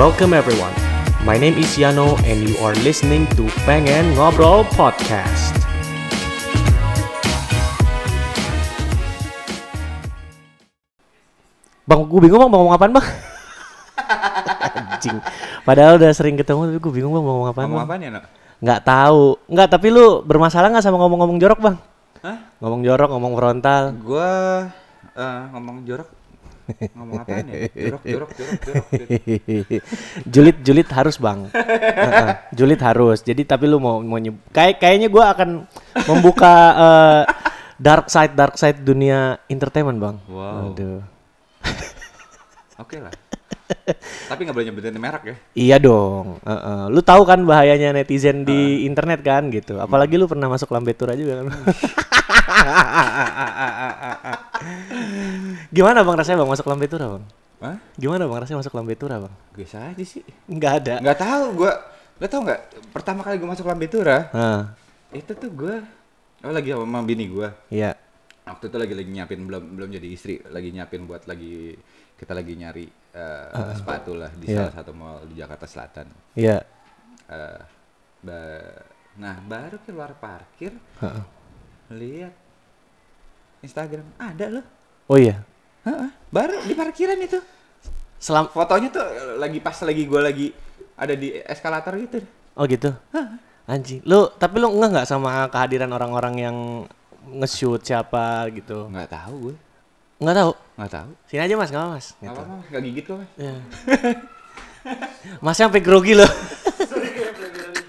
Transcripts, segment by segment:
Welcome everyone. My name is Yano and you are listening to Pengen Ngobrol Podcast. Bang, gue bingung bang, mau ngomong apaan bang? Anjing. Padahal udah sering ketemu tapi gue bingung bang, mau ngomong apaan. Ngomong apaan ya, Nok? Nggak tahu. Nggak, tapi lu bermasalah nggak sama ngomong-ngomong jorok bang? Hah? Ngomong jorok, ngomong frontal. Gue ngomong jorok. Ngomong apaan ya? Jorok. Julid harus bang. Julid harus. Jadi tapi lu mau kayaknya gue akan membuka dark side dunia entertainment bang. Wow. Aduh. Oke lah. Tapi nggak boleh nyebutin merek ya? Iya dong. Lu tahu kan bahayanya netizen di internet kan gitu. Apalagi lu pernah masuk Lambe Turah juga kan? Gimana bang rasanya bang masuk Lambe Turah bang? Hah? Gimana bang rasanya masuk Lambe Turah bang? Biasa aja sih. Nggak ada. Nggak tahu gue. Lo tau nggak? Pertama kali gue masuk Lambe Turah, itu tuh gue lagi sama bini gue. Iya. Waktu itu lagi nyiapin belum jadi istri, lagi nyiapin buat lagi kita lagi nyari sepatu lah di salah satu mall di Jakarta Selatan. Iya. Nah baru keluar parkir, lihat Instagram ada loh. Oh iya. Baru di parkiran itu. Fotonya tuh pas lagi gue ada di eskalator gitu. Oh gitu. Anjing. Tapi lu enggak sama kehadiran orang-orang yang nge-shoot siapa gitu? Enggak tahu gue. Nggak tahu. Sini aja mas, nggak apa mas? Nggak apa mas, nggak gigit kok mas. Ya. Masnya sampai grogi loh.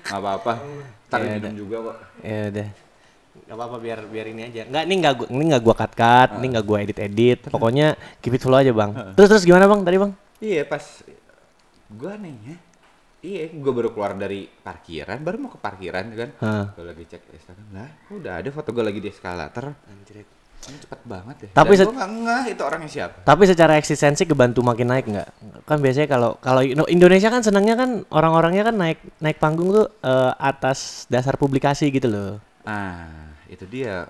Nggak apa-apa. Tadi minum juga kok. Ya udah. Nggak apa-apa biar ini aja. Nggak gua cut, ini nggak gua edit. Pokoknya keep it flow aja bang. Terus gimana bang tadi bang? Iya pas gua nih ya. Iya, gue baru keluar dari parkiran, baru mau ke parkiran kan. Gue lagi cek Instagram lah, udah ada foto gue lagi di eskalator. Anjir, cepet banget ya. Tapi gue nggak ngeh itu orangnya siapa. Tapi secara eksistensi kebantu makin naik nggak? Kan biasanya kalau Indonesia kan senangnya kan orang-orangnya kan naik panggung tuh atas dasar publikasi gitu loh. Ah, itu dia.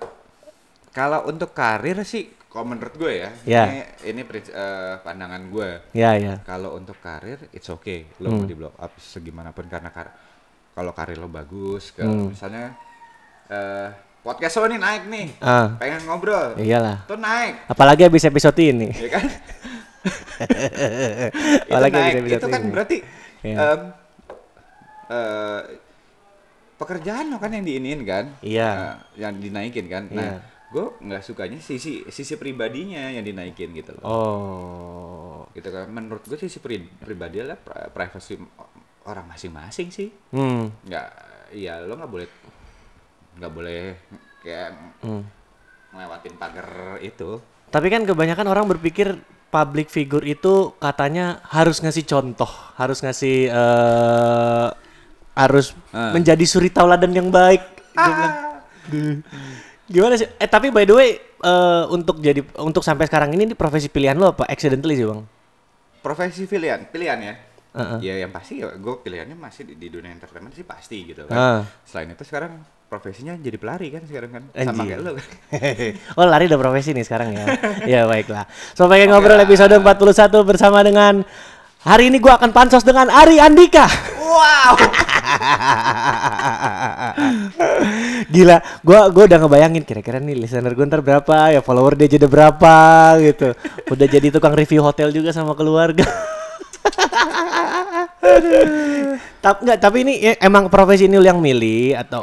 Kalau untuk karir sih, kalau menurut gue ya, ini pandangan gue. Yeah. Kalau untuk karir, it's okay. Lo mau di blow up segimanapun karena kalau karir lo bagus, kalau misalnya podcast lo nih naik nih, pengen ngobrol, iyalah, tuh naik. Apalagi abis episode ini, ya kan? Apalagi abis episode itu kan ini. Berarti pekerjaan lo kan yang diiniin kan, yang dinaikin kan. Nah, gue nggak sukanya sisi pribadinya yang dinaikin gitu loh. Oh, gitu kan. Menurut gue sisi pribadi lah privasi orang masing-masing sih. Nggak, ya lo nggak boleh kayak ngelewatin pagar itu. Tapi kan kebanyakan orang berpikir public figure itu katanya harus ngasih contoh, harus menjadi suri tauladan yang baik. Gimana sih? Tapi by the way, untuk sampai sekarang ini profesi pilihan lo apa? Accidentally sih bang? Profesi pilihan ya? Ya yang pasti ya, gue pilihannya masih di dunia entertainment sih pasti gitu kan. Selain itu sekarang profesinya jadi pelari kan sekarang kan. Anjir. Sama kayak lo kan. Oh lari udah profesi nih sekarang ya? Ya baiklah. So pengen ngobrol episode 41 bersama dengan, hari ini gue akan pansos dengan Arie Andhika. Wow. Gila, gue udah ngebayangin kira-kira nih listener gue ntar berapa, ya follower dia jadi berapa gitu. Udah jadi tukang review hotel juga sama keluarga. Tapi ini ya, emang profesi ini lu yang milih atau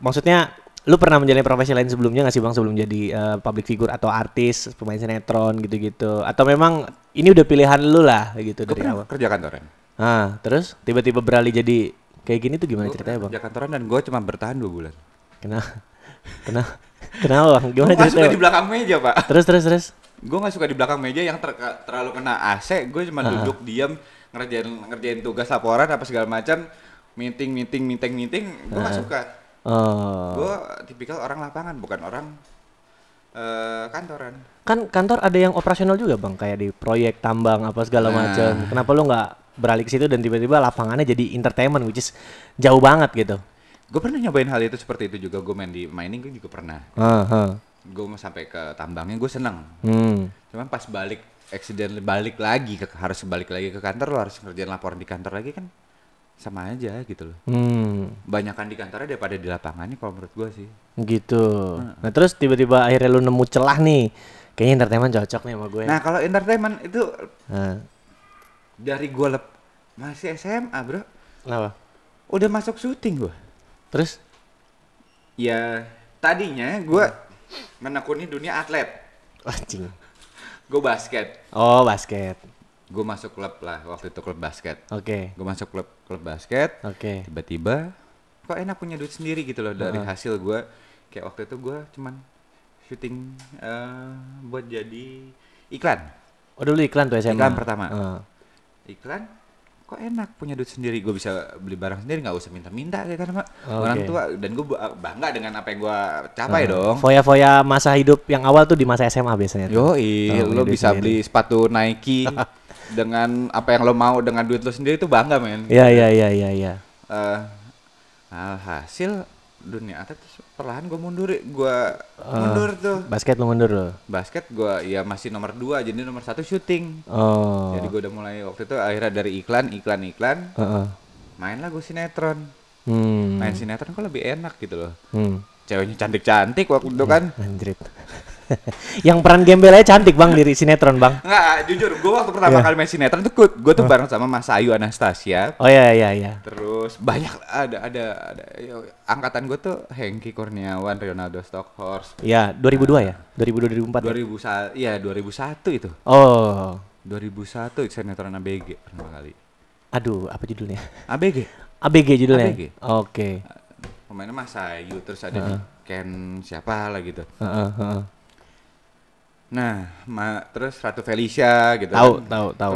maksudnya lu pernah menjalani profesi lain sebelumnya nggak sih bang sebelum jadi public figure atau artis, pemain sinetron gitu-gitu? Atau memang ini udah pilihan lu lah gitu? Gua dari awal kerja kantoran. Nah, terus tiba-tiba beralih jadi kayak gini tuh gimana ceritanya bang? Kerja kantoran dan gue cuma bertahan 2 bulan. Kenapa bang? Gimana ceritanya? Gue gak suka di belakang meja pak. Terus? Gue gak suka di belakang meja yang terlalu kena AC. Gue cuma duduk diam ngerjain tugas laporan apa segala macam, meeting. Gue gak suka. Gue tipikal orang lapangan bukan orang kantoran. Kan kantor ada yang operasional juga bang, kayak di proyek tambang apa segala macam. Kenapa lu gak beralih ke situ dan tiba-tiba lapangannya jadi entertainment, which is jauh banget gitu? Gue pernah nyobain hal itu seperti itu juga. Gue main di mining, gue juga pernah. Gue sampai ke tambangnya, gue seneng. Cuman pas balik accident balik lagi ke, harus balik lagi ke kantor, lo harus ngerjain laporan di kantor lagi kan sama aja gitu loh. Banyakan di kantornya daripada di lapangannya kalau menurut gue sih. Gitu. Nah terus tiba-tiba akhirnya lo nemu celah nih. Kayaknya entertainment cocok nih sama gue. Nah kalau entertainment itu dari gue masih SMA bro. Kenapa? Udah masuk syuting gue. Terus? Ya tadinya gue menekuni dunia atlet. Anjing. Gue basket. Oh basket. Gue masuk klub lah, waktu itu klub basket. Oke. Gue masuk klub basket. Oke. Tiba-tiba kok enak punya duit sendiri gitu loh dari hasil gue. Kayak waktu itu gue cuman syuting buat jadi iklan. Oh dulu iklan tuh SMA? Iklan pertama. Iklan kok enak punya duit sendiri. Gue bisa beli barang sendiri, gak usah minta-minta kayak kan sama orang tua. Dan gue bangga dengan apa yang gue capai dong. Foya-foya masa hidup yang awal tuh di masa SMA biasanya. Yoi, lo bisa sendiri. Beli sepatu Nike dengan apa yang lo mau, dengan duit lo sendiri tuh bangga men. Iya. Alhasil dunia atlet perlahan gue mundur tuh. Basket lo mundur lo? Basket gue ya masih nomor 2, jadi nomor 1 syuting. Oh. Jadi gue udah mulai waktu itu akhirnya dari iklan. Main lah gue sinetron. Main sinetron kok lebih enak gitu loh. Ceweknya cantik-cantik waktu itu kan. Anjrit. Yang peran gembelnya cantik bang di sinetron bang. Nggak, jujur gue waktu pertama kali main sinetron tuh gue tuh bareng sama Mas Ayu Anastasia. Oh iya. Terus banyak ada angkatan gue tuh Hengki Kurniawan, Ronaldo Stockhorst. Iya 2002 ya? 2002 2004. 2000 ya 2001 itu. Oh. 2001 sinetron ABG pertama kali. Aduh apa judulnya? ABG judulnya. ABG. Oke. Pemainnya Mas Ayu terus ada Ken siapa lah gitu. Nah, terus Ratu Felicia gitu. Tahu.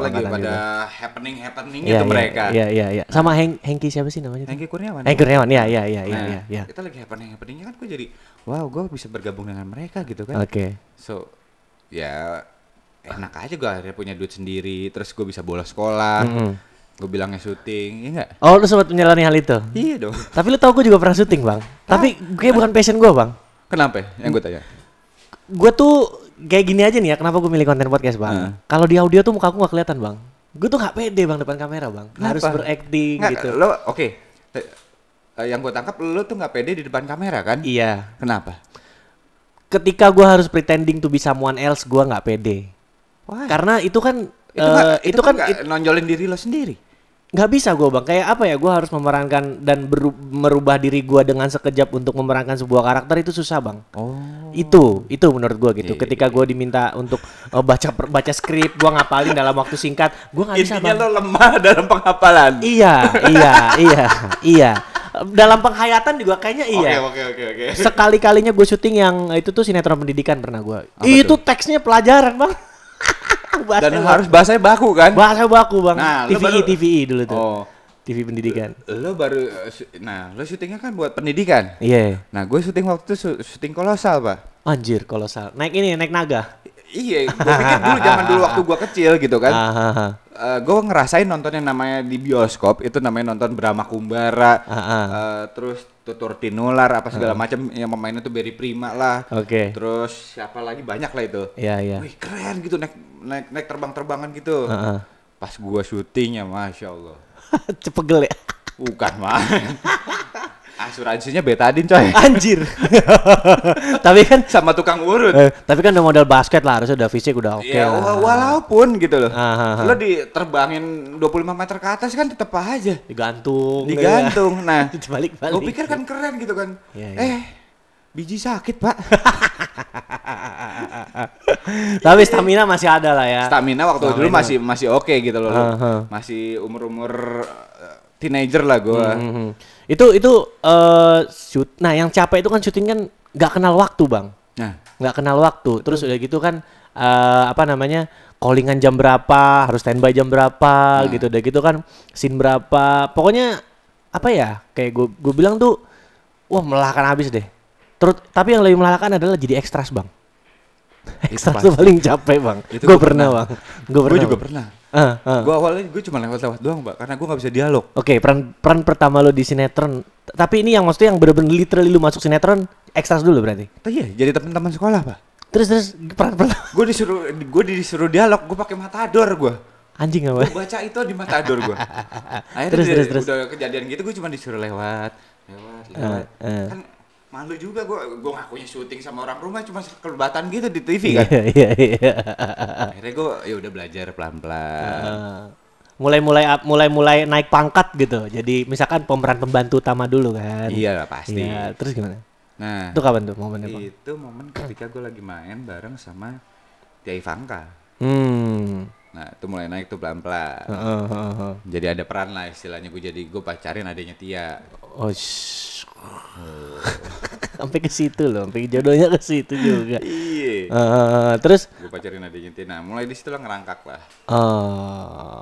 Lagi pada happening gitu mereka. Iya. Sama Hengki siapa sih namanya? Hengki Kurniawan. Iya. Kita lagi happeningnya kan gue jadi, wow, gue bisa bergabung dengan mereka gitu kan. Oke. So, ya enak aja gue akhirnya punya duit sendiri, terus gue bisa bolos sekolah. Gue bilangnya syuting, iya enggak? Oh, lu sempat menyelani hal itu? Iya dong. Tapi lu tau gue juga pernah syuting, Bang. Tapi kayak bukan passion gue, Bang. Kenapa? Yang gue tanya. Gue tuh kayak gini aja nih ya, kenapa gue milih konten podcast bang? Kalau di audio tuh muka aku gak kelihatan bang. Gue tuh gak pede bang depan kamera bang. Kenapa? Harus berakting gitu. Lo oke. Yang gue tangkap lo tuh gak pede di depan kamera kan? Iya. Kenapa? Ketika gue harus pretending to be someone else, gue gak pede. Why? Karena itu kan itu kan nonjolin diri lo sendiri. Gak bisa gue bang, kayak apa ya, gue harus memerankan dan merubah diri gue dengan sekejap untuk memerankan sebuah karakter itu susah bang. Oh. Itu menurut gue gitu. Ketika gue diminta untuk baca skrip, gue ngapalin dalam waktu singkat, gue gak bisa bang. Intinya lo lemah dalam penghapalan. Iya. Dalam penghayatan juga kayaknya iya. Oke. Sekali-kalinya gue syuting yang itu tuh sinetron pendidikan pernah gue. Itu teksnya pelajaran bang. Dan harus bahasanya baku kan? Bahasa baku bang. Nah, TVI dulu tuh. Oh. TV pendidikan. Lo baru, lo syutingnya kan buat pendidikan. Iya. Yeah. Nah, gue syuting waktu itu syuting kolosal pak. Anjir kolosal. Naik naga. Iya. Gue pikir zaman dulu waktu gue kecil gitu kan. Gue ngerasain nonton yang namanya di bioskop itu namanya nonton Brahma Kumbara. Terus Tutur Tinular apa segala macam yang pemainnya tuh Berry Prima lah. Oke. Terus siapa lagi banyak lah itu. Iya. Wih keren gitu naik terbang-terbangan gitu. Pas gua syutingnya masya Allah. Cepegel ya? Bukan mah. Asuransinya betadin coy. Anjir. Tapi kan sama tukang urut. Tapi kan udah modal basket lah, harusnya udah fisik udah oke. Ya walaupun gitu loh. Lo diterbangin 25 meter ke atas kan tetap aja digantung. Ya. Nah, balik-balik. Gue pikir kan keren gitu kan. Ya. Biji sakit, Pak. Tapi stamina masih ada lah ya. Stamina waktu dulu masih oke gitu loh. Masih umur-umur teenager lah gue. Itu shoot. Nah yang capek itu kan syuting kan nggak kenal waktu bang. Nggak kenal waktu. Terus udah gitu kan callingan jam berapa, harus standby jam berapa gitu. Udah gitu kan scene berapa. Pokoknya apa ya? Kayak gue bilang tuh, wah melelahkan habis deh. Terus tapi yang lebih melelahkan adalah jadi ekstras bang. Ekstras tuh paling capek bang. Gue juga pernah. Gue awalnya cuma lewat-lewat doang mbak, karena gue nggak bisa dialog. Oke, peran pertama lo di sinetron. Tapi ini yang maksudnya yang bener-bener literally lo masuk sinetron, ekstras dulu berarti. Iya, jadi teman-teman sekolah pak. Terus peran pertama. Gue disuruh dialog, gue pakai matador gue. Anjing apa? Gue baca itu di matador gue. Terus udah kejadian gitu gue cuma disuruh lewat. Kan malu juga gue ngakunya syuting sama orang rumah cuma kelebatan gitu di TV kan. Iya. Akhirnya gue ya udah belajar pelan-pelan. Mulai naik pangkat gitu. Jadi misalkan pemeran pembantu utama dulu kan. Iya pasti. Iya, terus gimana? Nah, itu kapan tuh momennya? Itu momen ketika gue lagi main bareng sama Tia Ivanka. Nah, itu mulai naik tuh pelan-pelan. Jadi ada peran lah istilahnya, gue pacarin adanya Tia. Sampai ke situ loh, sampai jodohnya ke situ juga. Iya. Terus gue pacarin adiknya Tina. Mulai di situ lah ngerangkak lah.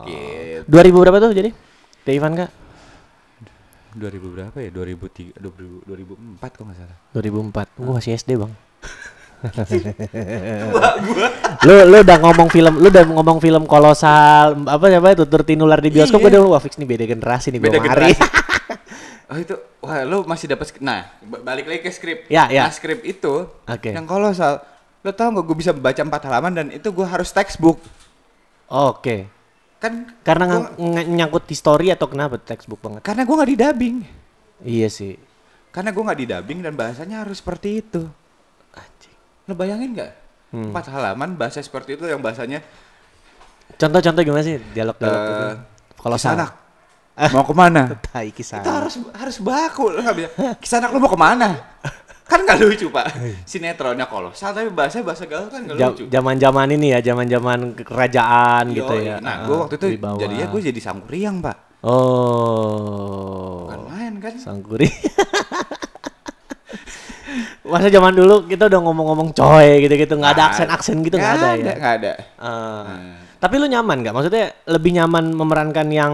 Gitu. 2000 berapa tuh jadi? Tia Ivanka? 2000 berapa ya? 2003, 2004 kalau enggak salah. 2004. Gua masih SD, Bang. Lu udah ngomong film, kolosal, apa Tutur Tinular di bioskop. Gua udah fix nih beda generasi nih, beda generasi. Oh itu, wah lo masih dapat skrip. Nah, balik lagi ke skrip. Ya. Nah, skrip itu yang kolosal. Lo tau gak gue bisa baca 4 halaman dan itu gue harus textbook. Oke. Kan karena nyangkut di story atau kenapa textbook banget? Karena gue gak didubbing. Iya sih. Karena gue gak didubbing dan bahasanya harus seperti itu. Anjing. Lo bayangin gak? 4 halaman bahasa seperti itu yang bahasanya. Contoh-contoh gimana sih dialog-dialog itu? Kolosal. Mau kemana? Tai Kisanak. Itu harus baku lo nggak bisa. Kisanak lo mau kemana? Kan nggak lucu pak. Sinetronnya kolosal tapi bahasa gaul kan nggak lucu. Zaman-zaman ini ya, zaman-zaman kerajaan gitu ya. Nah, gue waktu itu jadinya gue jadi Sangkuriang pak. Bukan main kan? Sangkuriang. Masa zaman dulu kita udah ngomong-ngomong coy gitu-gitu, nggak ada aksen-aksen gitu nggak ada. Tapi lu nyaman gak? Maksudnya lebih nyaman memerankan yang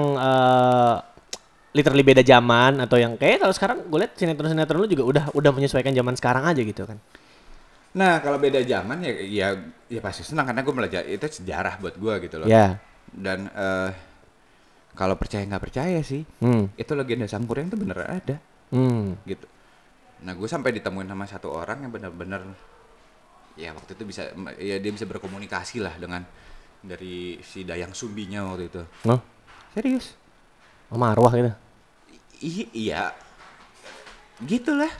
literally beda zaman atau yang kayak kalau sekarang gue liat sinetron lu juga udah menyesuaikan zaman sekarang aja gitu kan? Nah kalau beda zaman ya pasti senang karena gue belajar itu sejarah buat gue gitu loh. Yeah. Dan kalau percaya nggak percaya sih itu legenda Sangkuriang itu bener ada gitu. Nah gue sampai ditemuin sama satu orang yang bener-bener ya waktu itu bisa ya dia bisa berkomunikasi lah dengan dari si Dayang Sumbinya waktu itu. Oh? Serius? Sama arwah gitu? Iya. Gitulah.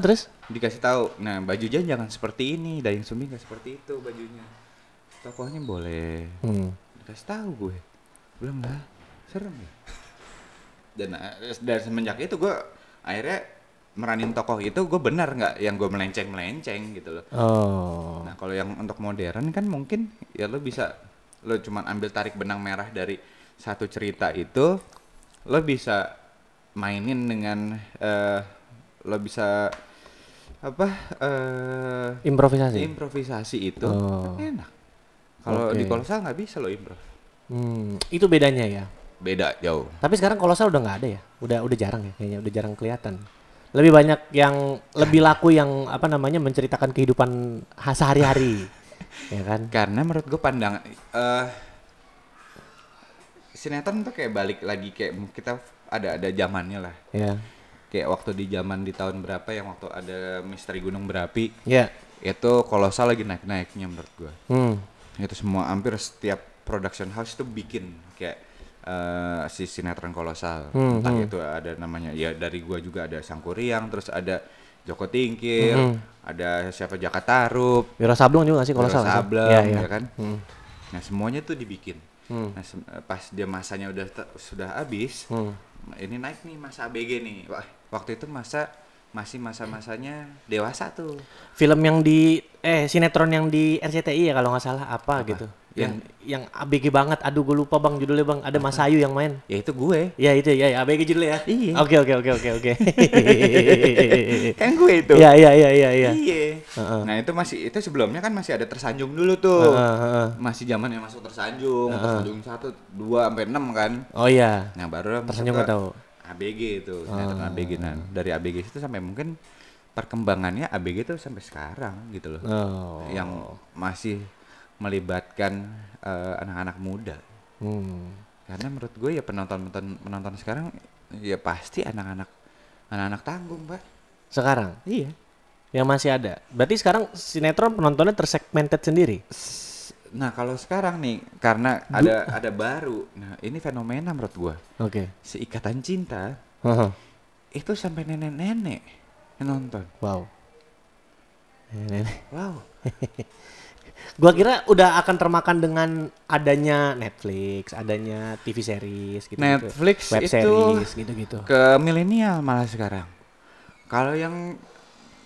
Terus? Dikasih tahu. Nah, bajunya jangan seperti ini. Dayang Sumbi nggak seperti itu bajunya. Tokohnya boleh. Dikasih tahu gue. Belum lah. Serem ya. Dan dari semenjak itu gue akhirnya meranin tokoh itu gue benar nggak yang gue melenceng gitu loh. Nah kalau yang untuk modern kan mungkin ya lo bisa lo cuma ambil tarik benang merah dari satu cerita itu lo bisa mainin dengan lo bisa apa improvisasi itu enak. Kalau di kolosal nggak bisa lo improv. Itu bedanya ya. Beda jauh. Tapi sekarang kolosal udah nggak ada ya. Udah jarang ya kayaknya, udah jarang kelihatan. Lebih banyak yang lebih laku yang apa namanya menceritakan kehidupan sehari-hari, ya kan? Karena menurut gue pandangan sinetron tuh kayak balik lagi kayak kita ada zamannya lah. Yeah. Kayak waktu di zaman di tahun berapa yang waktu ada Misteri Gunung Berapi. Iya. Yeah. Itu kolosal lagi naik-naiknya menurut gue. Itu semua hampir setiap production house itu bikin kayak. Si sinetron kolosal entah itu ada namanya ya dari gua juga ada Sangkuriang, terus ada Joko Tingkir, ada siapa Jakatarup, Wira Sableng juga sih kolosal. Wira Sableng ya kan. Nah semuanya tuh dibikin. Nah pas dia masanya sudah habis, ini naik nih masa ABG nih. Waktu itu masanya dewasa tuh. Film yang di sinetron yang di RCTI ya kalau nggak salah apa? Gitu. Yang ABG banget, aduh gue lupa bang judulnya bang, ada Mas Ayu yang main. Ya itu gue. Ya itu ya ABG judulnya ya. Iya. Oke. Kan gue itu. Iya. Iya. Nah itu itu sebelumnya kan masih ada Tersanjung dulu tuh. Masih zamannya masuk Tersanjung, Tersanjung 1, 2, sampai 6 kan. Oh iya. Nah baru Tersanjung nggak tahu. ABG itu, sinetron ABG. Nah dari ABG itu sampai mungkin perkembangannya ABG itu sampai sekarang gitu loh. Yang masih melibatkan anak-anak muda, karena menurut gue ya penonton sekarang ya pasti anak-anak tanggung pak. Sekarang? Iya. Yang masih ada. Berarti sekarang sinetron penontonnya tersegmented sendiri. Nah, kalau sekarang nih karena ada baru. Nah, ini fenomena menurut gua. Oke. Okay. Seikatan Cinta. Itu sampai nenek-nenek yang nonton. Wow. Nenek. Wow. Gua kira udah akan termakan dengan adanya Netflix, adanya TV series gitu. Netflix web series gitu-gitu. Ke milenial malah sekarang. Kalau yang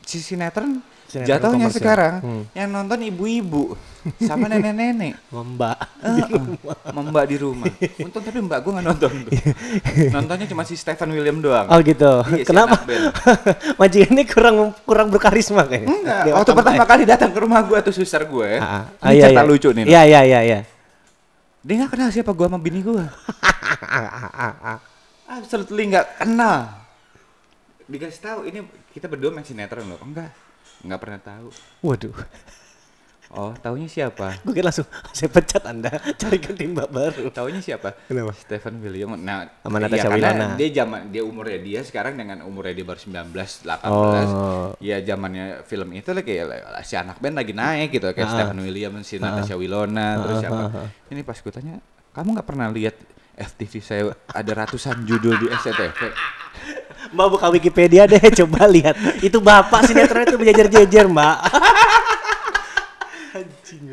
si sinetron jatuhnya sekarang yang nonton ibu-ibu sama nenek-nenek Mbak di rumah. Untung tapi mbak gue gak nonton tuh. Nontonnya cuma si Stefan William doang. Oh gitu. Iya, kenapa? Majikannya kurang berkarisma kayaknya. Enggak. Waktu pertama kali datang ke rumah gue tuh suster gue. Ini cerita lucu nih. Iya. Dia gak kenal siapa gue sama bini gue. Absolutely gak kenal. Dikasih tahu ini kita berdua main sinetron loh. Enggak pernah tahu. Waduh. Oh, taunya siapa? Gue langsung saya pecat Anda, cari ganti mbak baru. Taunya siapa? Kenapa? Stefan William. Nah, sama Natasha Wilona. Dia umurnya dia sekarang dengan umurnya dia baru 19, 18. Oh. Ya zamannya film itu lah kayak si anak band lagi naik gitu kayak Stefan William, si Natasha Wilona, terus siapa. Ini pas gue tanya, kamu enggak pernah lihat FTV saya ada ratusan judul di SCTV. Mbak buka Wikipedia deh, coba lihat. Itu bapak sinetron itu berjejer-jejer, Mbak. Anjing.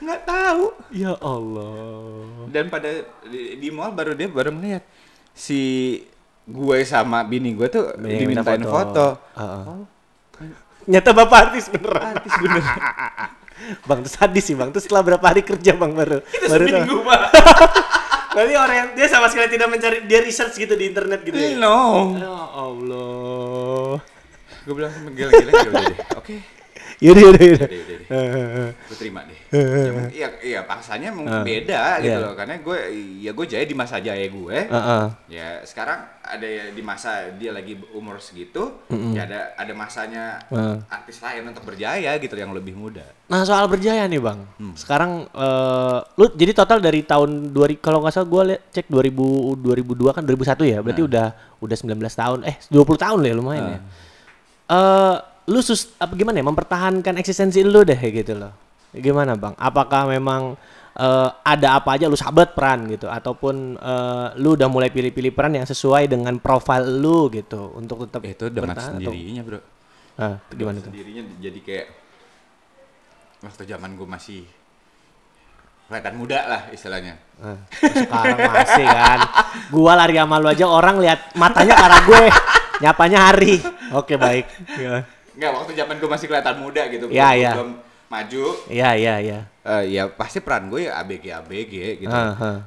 Nggak tahu. Ya Allah. Dan pada di mall dia baru melihat si gue sama bini gue tuh dimintain foto. Nyata bapak artis beneran. Artis beneran. Bang tuh sadis sih, Bang. Tuh setelah berapa hari kerja, Bang, baru seminggu, Bang. Berarti orang dia sama sekali tidak mencari, dia research gitu di internet gitu ya? No. Ya Allah. Gue bilang gila-gila ya udah deh. Oke. Yaudah. Gue terima deh. Iya paksanya mungkin beda gitu loh. Karena gue jaya di masa jaya gue. Ya sekarang ada ya di masa dia lagi umur segitu. Ya ada masanya artis lain untuk berjaya gitu yang lebih muda. Nah soal berjaya nih Bang. Sekarang lu jadi total dari tahun 2000 kalau nggak salah gue cek 2002 kan 2001 ya. Berarti udah 19 tahun. 20 tahun lah ya lumayan ya. Lu apa gimana ya mempertahankan eksistensi lu deh gitu loh. Gimana Bang? Apakah memang ada apa aja lu sahabat peran gitu ataupun lu udah mulai pilih-pilih peran yang sesuai dengan profil lu gitu untuk tetap itu dengan sendirinya, atau? Bro. Gimana itu? Sendirinya jadi kayak waktu zaman gue masih kelihatan muda lah istilahnya. Sekarang masih kan. Gua lari sama lu aja orang lihat matanya karena gue nyapanya Hari. Oke, baik. Ya. Enggak, waktu zaman gue masih kelihatan muda gitu. Iya. Belum maju. Iya. Ya pasti peran gue ya ABG gitu.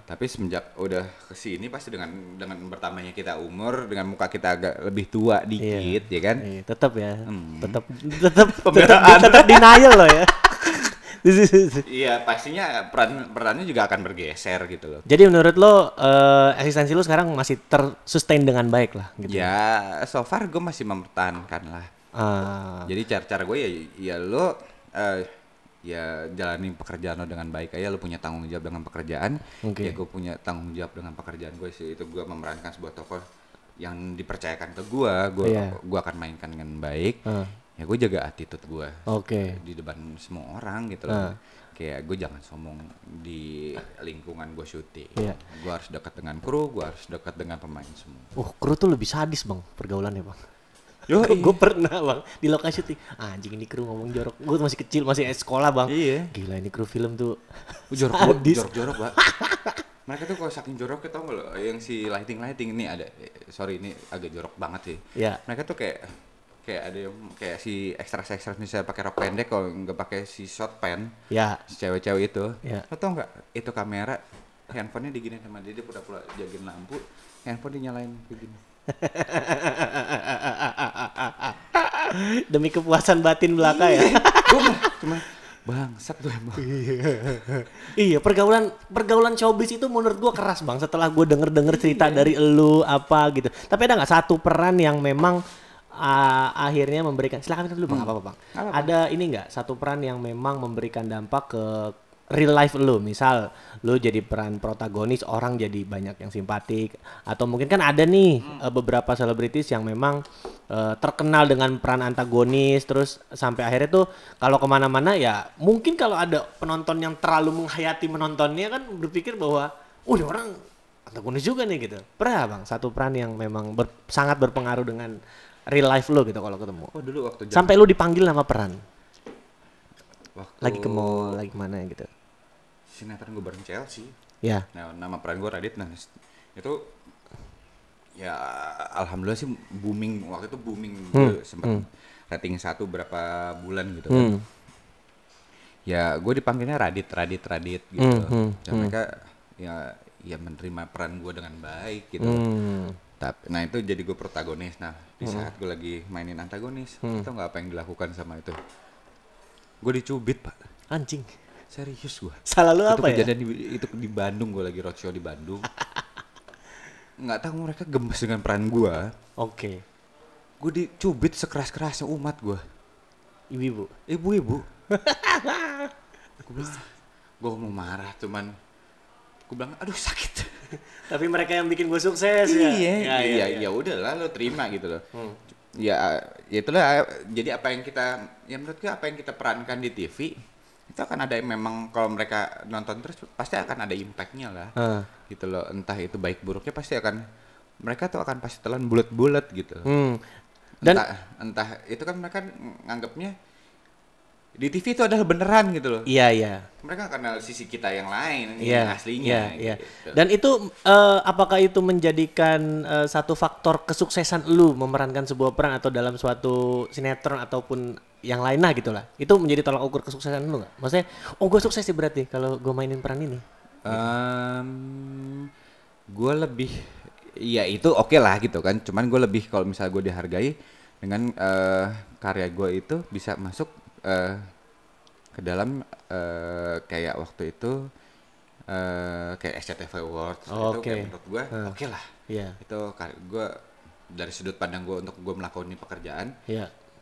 Tapi semenjak udah kesini pasti dengan bertambahnya kita umur, dengan muka kita agak lebih tua dikit, ya kan? Iya, tetap ya. Tetap denial loh ya. Iya, pastinya perannya juga akan bergeser gitu loh. Jadi menurut lo eksistensi lo sekarang masih tersustain dengan baik lah gitu. Ya, so far gue masih mempertahankan lah. Jadi cara gue ya lo ya jalani pekerjaan lo dengan baik aja, lo punya tanggung jawab dengan pekerjaan. Okay. Ya gue punya tanggung jawab dengan pekerjaan gue sih, itu gue memerankan sebuah tokoh yang dipercayakan ke gue akan mainkan dengan baik. Ya gue jaga attitude gue di depan semua orang gitu loh. Kayak gue jangan sombong di lingkungan gue syuting. Yeah. Gue harus dekat dengan kru, gue harus dekat dengan pemain semua. Kru tuh lebih sadis Bang pergaulannya Bang. Gue pernah Bang di lokasi syuting. Anjing ini kru ngomong jorok. Gue masih kecil, masih sekolah Bang. Iya. Gila ini kru film tuh jorok-jorok Bang. Mereka tuh kalau saking joroknya tau gak loh yang si lighting ini ada. Sorry ini agak jorok banget sih. Yeah. Mereka tuh kayak ada yang kayak si ekstra misalnya pakai rok pendek kalau nggak pakai si short pant, si cewek-cewek itu, lo tau nggak itu kamera handphonenya diginiin sama dia pura-pura jagain lampu, handphone dinyalain begini. Demi kepuasan batin belaka ya. Cuma bangsat tuh emang. Iya pergaulan showbiz itu menurut gue keras Bang. Setelah gue denger cerita dari elu apa gitu. Tapi ada nggak satu peran yang memang akhirnya memberikan, silakan dulu Bang, apa Bang? Ada ini nggak satu peran yang memang memberikan dampak ke real life lu, misal lu jadi peran protagonis, orang jadi banyak yang simpatik, atau mungkin kan ada nih beberapa selebritis yang memang terkenal dengan peran antagonis, terus sampai akhirnya tuh kalau kemana-mana ya mungkin kalau ada penonton yang terlalu menghayati menontonnya kan berpikir bahwa ini orang antagonis juga nih gitu. Pernah bang satu peran yang memang sangat berpengaruh dengan real life lu gitu kalau ketemu? Oh dulu waktu sampai lu dipanggil nama peran waktu lagi ke mall, lagi mana gitu. Sinetron gue bareng Chelsea. Iya. Nah, nama peran gue Raditya. Itu ya alhamdulillah sih booming. Waktu itu booming gitu, sempat rating 1 berapa bulan gitu kan. Ya, gue dipanggilnya Radit gitu. Dan mereka ya menerima peran gue dengan baik gitu. Tapi nah itu jadi gue protagonis. Nah, di saat gue lagi mainin antagonis, tau enggak apa yang dilakukan sama itu? Gue dicubit pak. Anjing. Serius gue. Salah lu apa ya? Itu kejadian di Bandung, gue lagi roadshow di Bandung. Nggak tahu mereka gemes dengan peran gue. Oke. Gue dicubit sekeras-kerasnya umat gue. Ibu-ibu. Ibu-ibu. Gue mau marah cuman gue bilang aduh sakit. Tapi mereka yang bikin gue sukses ya. Iya udah lah lo terima gitu loh. Ya itulah, jadi apa yang kita, ya menurut gue apa yang kita perankan di TV itu akan ada, memang kalau mereka nonton terus pasti akan ada impactnya lah gitu loh, entah itu baik buruknya pasti akan, mereka tuh akan pasti telan bulat-bulat gitu. Dan entah itu kan mereka nganggapnya di TV itu adalah beneran gitu loh. Iya. Mereka akan ada sisi kita yang lain, yang aslinya. Iya. Gitu. Dan itu apakah itu menjadikan satu faktor kesuksesan lu memerankan sebuah peran atau dalam suatu sinetron ataupun yang lain lah gitulah. Itu menjadi tolak ukur kesuksesan lu nggak? Maksudnya, oh gue sukses sih berarti kalau gue mainin peran ini. Gue lebih, ya itu oke lah gitu kan. Cuman gue lebih, kalau misalnya gue dihargai dengan karya gue itu bisa masuk ke dalam kayak waktu itu kayak SCTV Awards itu kayak menurut gue oke lah. Itu gue dari sudut pandang gue untuk gue melakukan pekerjaan,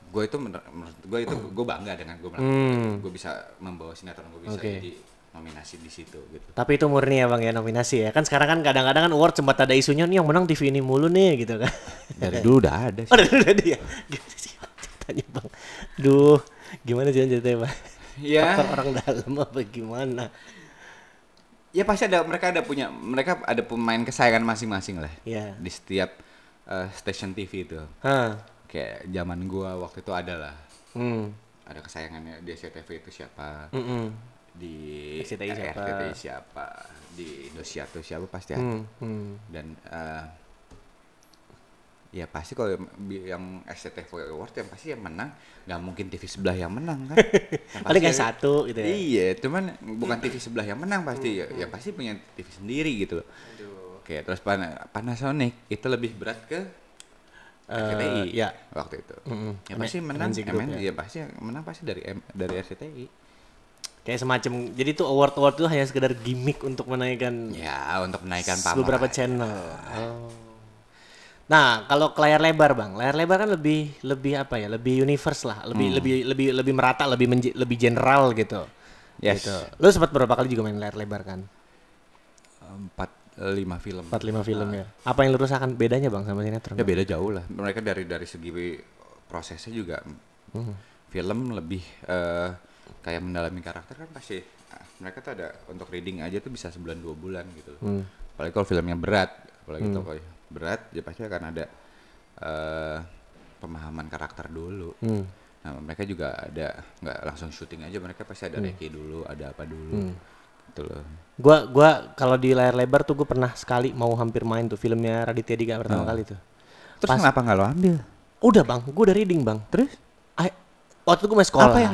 gue itu menurut gue itu gue bangga dengan gue melakukan itu. Gue bisa membawa sinetron gue bisa jadi nominasi di situ gitu. Tapi itu murni ya bang ya, nominasi ya. Kan sekarang kan kadang-kadang kan award sempat ada isunya nih yang menang TV ini mulu nih gitu kan. Dari dulu udah ada sih. Oh dari dulu udah ada ya. Gimana sih ceritanya bang? Duh gimana sih ceritanya bang? Faktor orang dalam apa gimana? Ya pasti ada, mereka ada pemain kesayangan masing-masing lah. Di setiap stasiun TV itu. Kayak zaman gua waktu itu ada lah. Ada kesayangannya di SCTV itu siapa? Di RCTI siapa? Di Indosiar itu siapa pasti ada. Dan ya pasti kalau yang SCTV Awards yang pasti yang menang nggak mungkin TV sebelah yang menang kan? Paling kayak satu gitu ya? Iya, cuman bukan TV sebelah yang menang pasti, ya pasti punya TV sendiri gitu loh. Oke, terus Panasonic itu lebih berat ke RCTI waktu itu. Ya pasti menang, pasti menang pasti dari RCTI. Kayak semacam, jadi tuh award itu hanya sekedar gimmick untuk menaikkan pamer beberapa channel. Nah, kalau ke layar lebar, Bang. Layar lebar kan lebih apa ya? Lebih universe lah, lebih merata, lebih general gitu. Yes. Gitu. Lu sempat berapa kali juga main layar lebar kan? 4-5 film ya. Apa yang lu rasakan bedanya, Bang, sama sinetron? Ya beda jauh lah. Mereka dari segi prosesnya juga. Film lebih kayak mendalami karakter kan pasti. Mereka tuh ada untuk reading aja tuh bisa sebulan 2 bulan gitu loh. Apalagi kalau filmnya berat, apalagi tokohnya berat, ya pasti akan ada pemahaman karakter dulu. Nah mereka juga ada, nggak langsung syuting aja, mereka pasti ada reki dulu, ada apa dulu. Gitu loh. Gua kalau di layar lebar tuh gue pernah sekali mau hampir main tuh filmnya Raditya Dika pertama kali tuh. Terus kenapa nggak lo ambil? Udah bang, gue udah reading bang. Terus? Waktu itu gue masih sekolah. Apa yang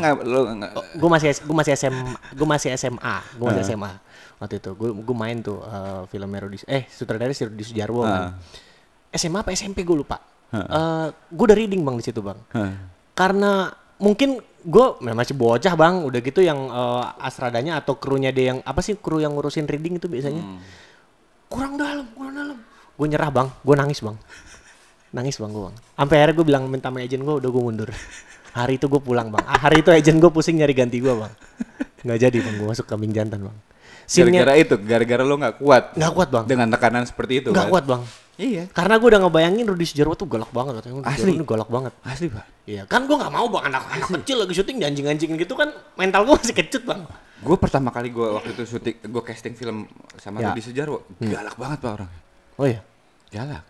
gue masih SMA. Waktu itu gue main tuh filmnya sutradara Soedjarwo kan. SMA apa SMP gue lupa. Gue udah reading bang di situ bang. Karena mungkin gue masih bocah bang, udah gitu yang asradanya atau krunya dia yang apa sih, kru yang ngurusin reading itu biasanya kurang dalam. Gue nyerah bang, gue nangis bang. Sampai akhirnya gue bilang minta sama agent gue, udah gue mundur. Hari itu gue pulang bang. Hari itu agent gue pusing nyari ganti gue bang. Nggak jadi bang, gue masuk kambing jantan bang. Gara-gara itu, gara-gara lo nggak kuat. Nggak kuat bang. Dengan tekanan seperti itu. Nggak kuat bang. Iya. Karena gue udah ngebayangin Rudy Soedjarwo tuh galak banget. Asli. Ini galak banget. Asli bang. Iya kan gue nggak mau bang anak kecil lagi syuting anjing-anjing gitu kan. Mental gue masih kecut bang. Gue pertama kali gue waktu itu syuting, gue casting film sama Rudy Soedjarwo. Galak banget bang orang. Oh iya? Galak.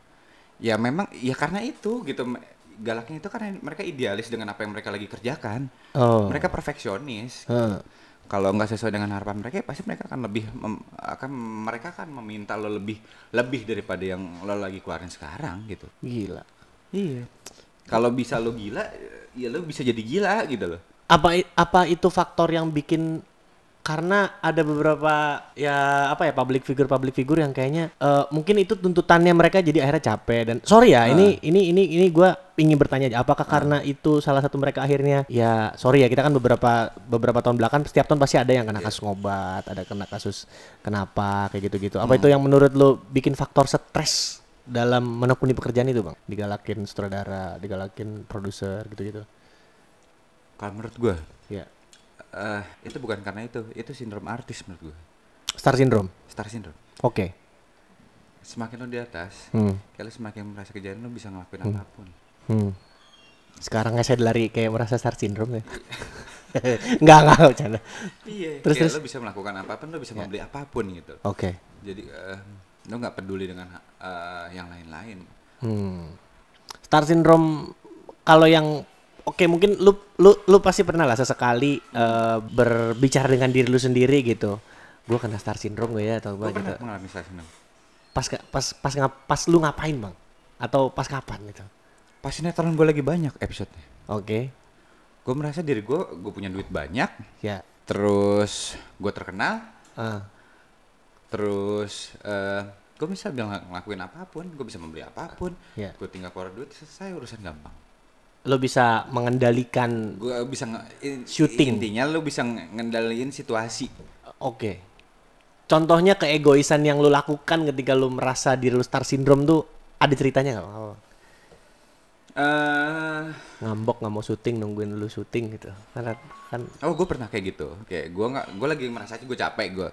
Ya memang, ya karena itu gitu. Galaknya itu karena mereka idealis dengan apa yang mereka lagi kerjakan. Oh. Mereka perfeksionis. Gitu. Kalau nggak sesuai dengan harapan mereka, ya pasti mereka akan lebih mereka akan meminta lo lebih daripada yang lo lagi keluarin sekarang gitu. Gila. Iya. Kalau bisa lo gila, ya lo bisa jadi gila gitu loh. Apa itu faktor yang bikin, karena ada beberapa public figure yang kayaknya mungkin itu tuntutannya mereka, jadi akhirnya capek dan sorry ya ini gue ingin bertanya, apakah karena itu salah satu mereka akhirnya ya sorry ya, kita kan beberapa tahun belakang setiap tahun pasti ada yang kena kasus ngobat, ada kena kasus kenapa kayak gitu-gitu. Apa itu yang menurut lo bikin faktor stres dalam menekuni pekerjaan itu bang? Digalakin sutradara, digalakin produser gitu-gitu. Kalau menurut gue ya. Itu bukan karena itu sindrom artis menurut gue. Star syndrome. Oke. Semakin lo di atas, kalo semakin merasa kejadian lo bisa ngelakuin apapun. Sekarang saya lari kayak merasa star syndrome ya. Enggak bercanda. Iya. Terus lo bisa melakukan apapun, lo bisa membeli apapun gitu. Oke. Okay. Jadi lo nggak peduli dengan yang lain-lain. Star syndrome kalau yang oke, mungkin lu pasti pernah lah sesekali berbicara dengan diri lu sendiri gitu. Gue kena star syndrome gak ya atau gue gitu. Mengalami star syndrome. Pas lu ngapain bang? Atau pas kapan gitu? Pas sinetron gue lagi banyak episode-nya. Oke. Gue merasa diri gue punya duit banyak. Ya. Terus gue terkenal. Terus gue bisa ngelakuin apapun, gue bisa membeli apapun. Ya. Gue tinggal keluar duit, selesai, urusan gampang. Lo bisa mengendalikan syuting. Intinya lo bisa ngendaliin situasi. Oke. Contohnya keegoisan yang lo lakukan ketika lo merasa diri lo star syndrome tuh ada ceritanya gak? Ngambok gak mau syuting, nungguin lo syuting gitu kan. Oh gue pernah kayak gitu. Kayak gue lagi merasa gue capek, gue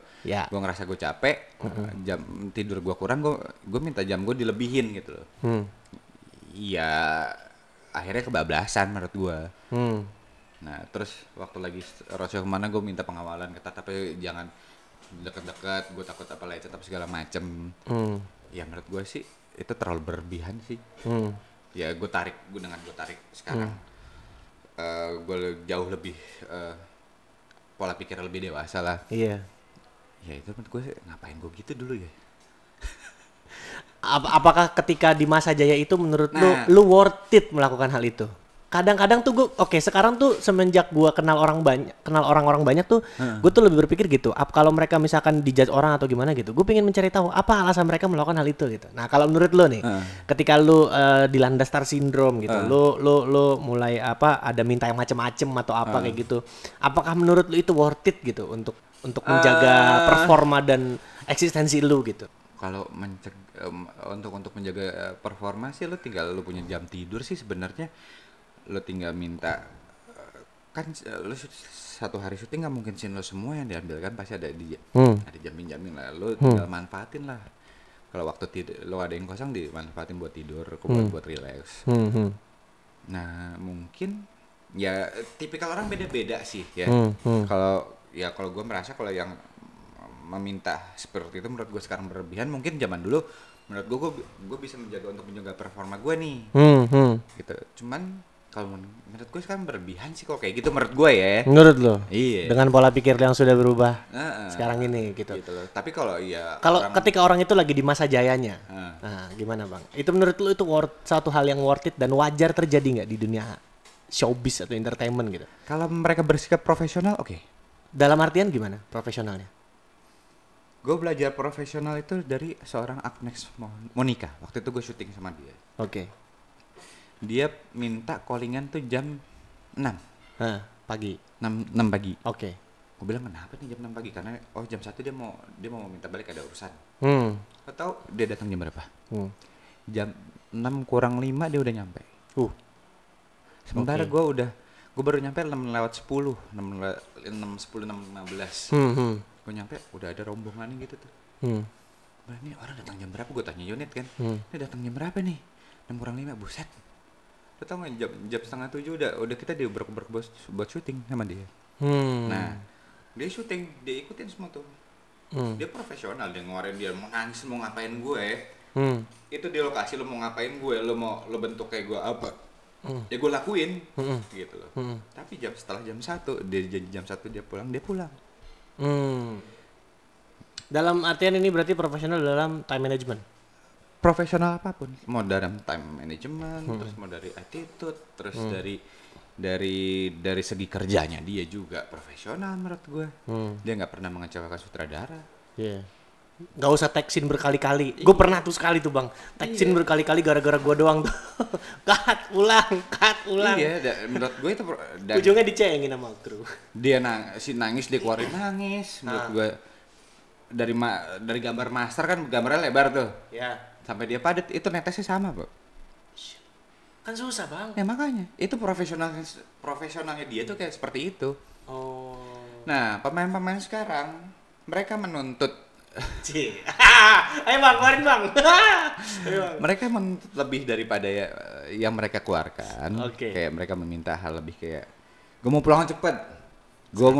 ngerasa gue capek, jam tidur gue kurang, gue minta jam gue dilebihin gitu loh. Iya. Akhirnya kebablasan menurut gue. Nah terus waktu lagi roadshow kemana gue minta pengawalan ketat, tapi jangan deket-deket, gue takut apa lecet apa segala macem. Ya menurut gue sih itu terlalu berlebihan sih. Ya gue tarik sekarang. Gue jauh lebih pola pikir lebih dewasa lah. Iya. Ya itu menurut gue ngapain gue gitu dulu ya. Apakah ketika di masa jaya itu menurut lu worth it melakukan hal itu? Kadang-kadang tuh gue, sekarang tuh semenjak gue kenal orang-orang banyak tuh, gue tuh lebih berpikir gitu. Kalau mereka misalkan dijudge orang atau gimana gitu, gue pengen mencari tahu apa alasan mereka melakukan hal itu gitu. Nah kalau menurut lo nih, ketika lu dilanda star syndrome gitu, lu mulai ada minta yang macem-macem atau apa kayak gitu. Apakah menurut lu itu worth it gitu untuk menjaga performa dan eksistensi lu gitu? Kalau untuk menjaga performa sih lo punya jam tidur sih sebenarnya, lo tinggal minta kan lo satu hari syuting nggak mungkin scene lo semua yang diambil kan, pasti ada ada jamin lah, lo tinggal manfaatin lah. Kalau waktu tidur lo ada yang kosong dimanfaatin buat tidur, buat relax. Nah mungkin ya tipikal orang beda-beda sih ya. Kalau gue merasa kalau yang meminta seperti itu menurut gue sekarang berlebihan. Mungkin zaman dulu menurut gue bisa menjaga performa gue nih. Gitu. Cuman kalau menurut gue sekarang berlebihan sih kalau kayak gitu menurut gue ya. Menurut lo? Iya. Dengan pola pikir yang sudah berubah sekarang ini gitu loh. Tapi kalau ketika orang itu lagi di masa jayanya. Nah, gimana bang? Itu menurut lo itu satu hal yang worth it dan wajar terjadi nggak di dunia showbiz atau entertainment gitu? Kalau mereka bersikap profesional, oke. Dalam artian gimana profesionalnya? Gue belajar profesional itu dari seorang Agnes Monica. Waktu itu gue syuting sama dia. Oke. Dia minta callingan tuh jam 6 pagi. 6 pagi. Oke. Gue bilang kenapa nih jam 6 pagi? Karena jam 1 dia mau minta balik, ada urusan. Lo tau dia datang jam berapa? Jam 6 kurang 5 dia udah nyampe. Sementara gue udah Gue baru nyampe 6:10, 6:15. Gue nyampe udah ada rombongan gitu tuh. Bah, ini orang datang jam berapa? Gue tanya unit kan. Ini datang jam berapa nih? 6:45, buset. Lo tau gak jam 6:30 udah kita diobrol-obrol buat syuting sama dia. Nah, dia syuting, dia ikutin semua tuh. Dia profesional, dia ngeluarin dia mau nangis mau ngapain gue. Itu di lokasi lo mau ngapain gue, lo mau lo bentuk kayak gue apa? Ya gue lakuin gitu loh. Tapi setelah jam 1, dia janji jam 1 dia pulang, dia pulang. Dalam artian ini berarti profesional dalam time management. Profesional apapun, mau dalam time management, terus mau dari attitude, terus dari segi kerjanya dia juga profesional menurut gue. Dia nggak pernah mengecewakan sutradara. Gak usah teksin berkali-kali. Gue pernah tuh sekali tuh bang, teksin berkali-kali gara-gara gue doang tuh. Cut ulang. Iya, menurut gue itu ujungnya dicengin sama kru. Dia nangis dia keluarin nangis. Menurut gue dari gambar master kan gambarnya lebar tuh. Iya. Sampai dia padat itu netesnya sama bro. Kan susah bang. Ya makanya itu profesionalnya dia tuh kayak seperti itu. Oh. Nah pemain-pemain sekarang mereka menuntut. Ayo bang, keluarin bang. Mereka menuntut lebih daripada yang mereka keluarkan. Okay. Kayak mereka meminta hal lebih kayak, gue mau pulang cepet, gue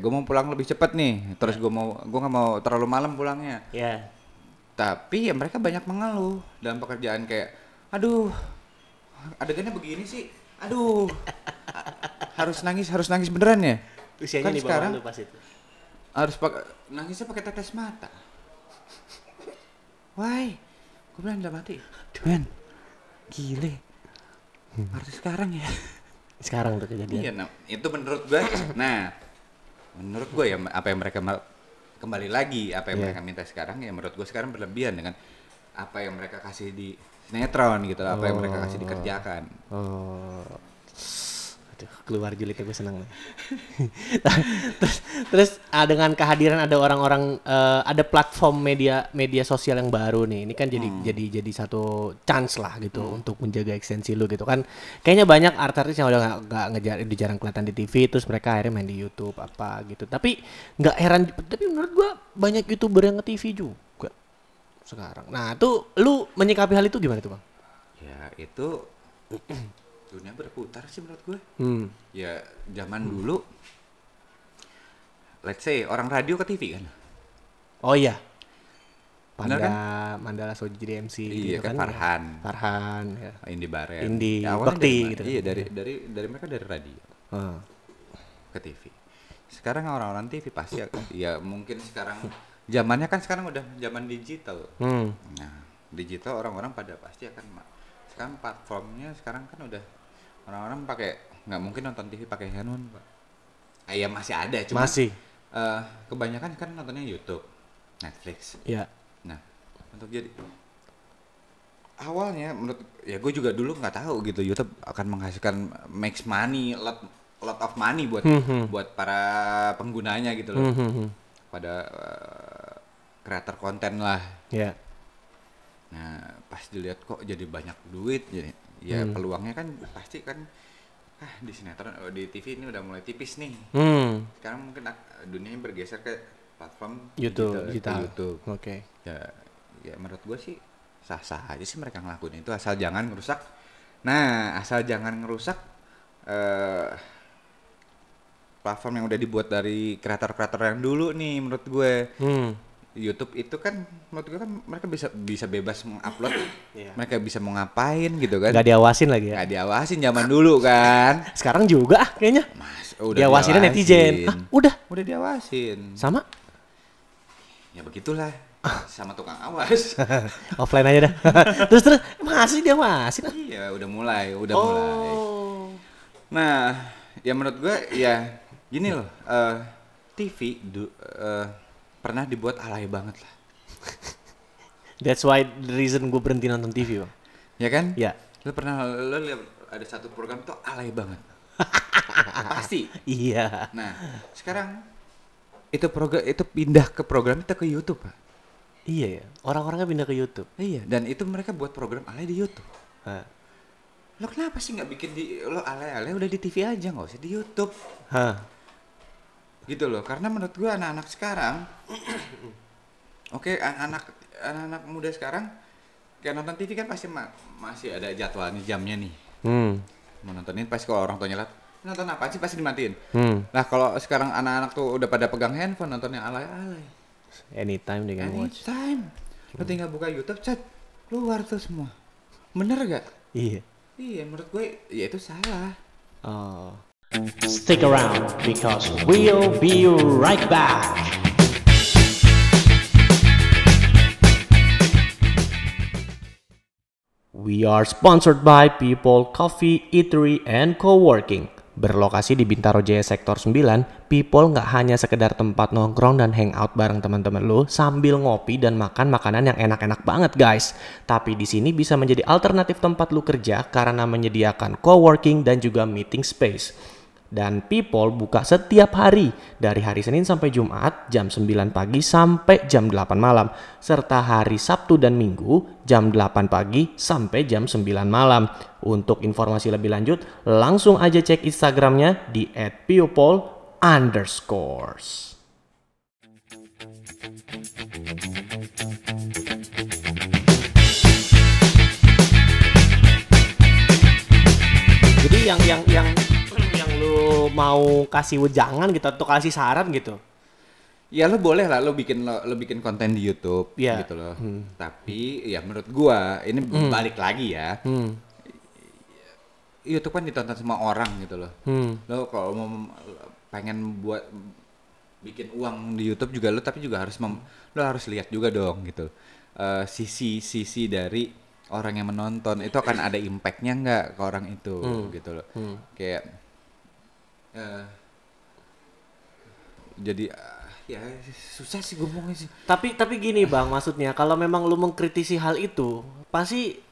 mau pulang lebih cepet nih. Terus gue nggak mau terlalu malam pulangnya. Yeah. Tapi ya mereka banyak mengeluh dalam pekerjaan kayak, aduh, adegannya begini sih, aduh, harus nangis beneran ya. Usianya kan di bawah lu pas itu. Harus nangisnya pakai tetes mata. Why? Gue bilang udah mati. Men, gile. Harus sekarang ya. Sekarang tuh kejadian. Iya, nah, itu menurut gue. Nah, menurut gue ya apa yang mereka kembali lagi apa yang mereka minta sekarang ya menurut gue sekarang berlebihan dengan apa yang mereka kasih di sinetron gitu, apa yang mereka kasih dikerjakan. Aduh, keluar Julika gue seneng nih. Terus dengan kehadiran ada orang-orang ada platform media sosial yang baru nih. Ini kan jadi satu chance lah gitu untuk menjaga ekstensi lu gitu kan. Kayaknya banyak artis yang udah jarang kelihatan di TV terus mereka akhirnya main di YouTube apa gitu. Tapi enggak heran, tapi menurut gua banyak YouTuber yang nge-TV juga sekarang. Nah, tuh lu menyikapi hal itu gimana tuh, Bang? Ya, itu dunia berputar sih menurut gue. Ya zaman dulu, let's say orang radio ke TV kan. Oh iya. Benar kan? Mandala Soji jadi MC. Iya gitu kan. Farhan. Ya. Indi Bareng. Indi ya, Bakti gitu. Iya dari mereka dari radio ke TV. Sekarang orang-orang TV pasti ya mungkin sekarang zamannya kan sekarang udah zaman digital. Nah digital orang-orang pada pasti akan kan platformnya sekarang kan udah orang-orang pakai nggak mungkin nonton TV pakai handphone pak. Ya masih ada cuma kebanyakan kan nontonnya YouTube, Netflix. Iya. Nah untuk jadi awalnya menurut ya gue juga dulu nggak tahu gitu YouTube akan menghasilkan makes money lot of money buat para penggunanya gitu loh. Pada creator konten lah. Iya. Nah pas dilihat kok jadi banyak duit jadi ya peluangnya kan pasti kan di sinetron di TV ini udah mulai tipis nih. Sekarang mungkin dunianya bergeser ke platform YouTube. Oke. Ya menurut gue sih sah-sah aja sih mereka ngelakuin itu asal jangan ngerusak platform yang udah dibuat dari kreator-kreator yang dulu nih menurut gue. YouTube itu kan menurut gue kan mereka bisa bebas mengupload, mereka bisa mau ngapain gitu kan? Gak diawasin lagi ya? Gak diawasin zaman dulu kan? Sekarang juga kayaknya. Mas, udah diawasinnya netizen. Udah diawasin. Sama? Ya begitulah. Sama tukang awas. Offline aja dah. Terus masih diawasin? Iya, udah mulai. Nah, ya menurut gue ya gini loh, TV. Pernah dibuat alay banget lah. That's why the reason gue berhenti nonton TV bang. Ya kan? Ya. Lo liat ada satu program tuh alay banget. Pasti. Iya. Nah sekarang itu pindah ke program itu ke YouTube pak. Iya ya. Orang-orangnya pindah ke YouTube. Iya. Dan itu mereka buat program alay di YouTube. Lo kenapa sih nggak bikin di lo ale-ale udah di TV aja, nggak usah di YouTube. Hah. Gitu loh, karena menurut gue anak-anak sekarang oke, anak-anak muda sekarang kayak nonton TV kan pasti masih ada jadwalnya, jamnya nih. Mau nontonin pasti kalau orang tuanya lihat nonton apa sih pasti dimatiin. Nah kalau sekarang anak-anak tuh udah pada pegang handphone, nontonnya alay-alay. Anytime they can watch. Anytime. Lo tinggal buka YouTube, chat, keluar tuh semua. Bener gak? Iya. Iya, menurut gue ya itu salah. Oh. Stick around because we'll be right back. We are sponsored by People Coffee Eatery and Co-working. Berlokasi di Bintaro Jaya Sektor 9, People nggak hanya sekedar tempat nongkrong dan hangout bareng teman-teman lo sambil ngopi dan makan makanan yang enak-enak banget guys. Tapi di sini bisa menjadi alternatif tempat lo kerja karena menyediakan co-working dan juga meeting space. Dan People buka setiap hari dari hari Senin sampai Jumat jam 9 pagi sampai jam 8 malam. Serta hari Sabtu dan Minggu jam 8 pagi sampai jam 9 malam. Untuk informasi lebih lanjut langsung aja cek Instagramnya di @people_. Jadi mau kasih wejangan gitu atau kasih saran gitu. Ya lo boleh lah lo bikin konten di YouTube gitu loh. Tapi ya menurut gua ini balik lagi ya. YouTube kan ditonton semua orang gitu loh. Lo kalau mau pengen bikin uang di YouTube juga lo tapi juga harus lo harus lihat juga dong gitu. Sisi dari orang yang menonton itu akan ada impactnya nggak ke orang itu gitu loh. Kayak ya susah sih ngomongnya sih. Tapi gini bang, maksudnya kalau memang lu mengkritisi hal itu pasti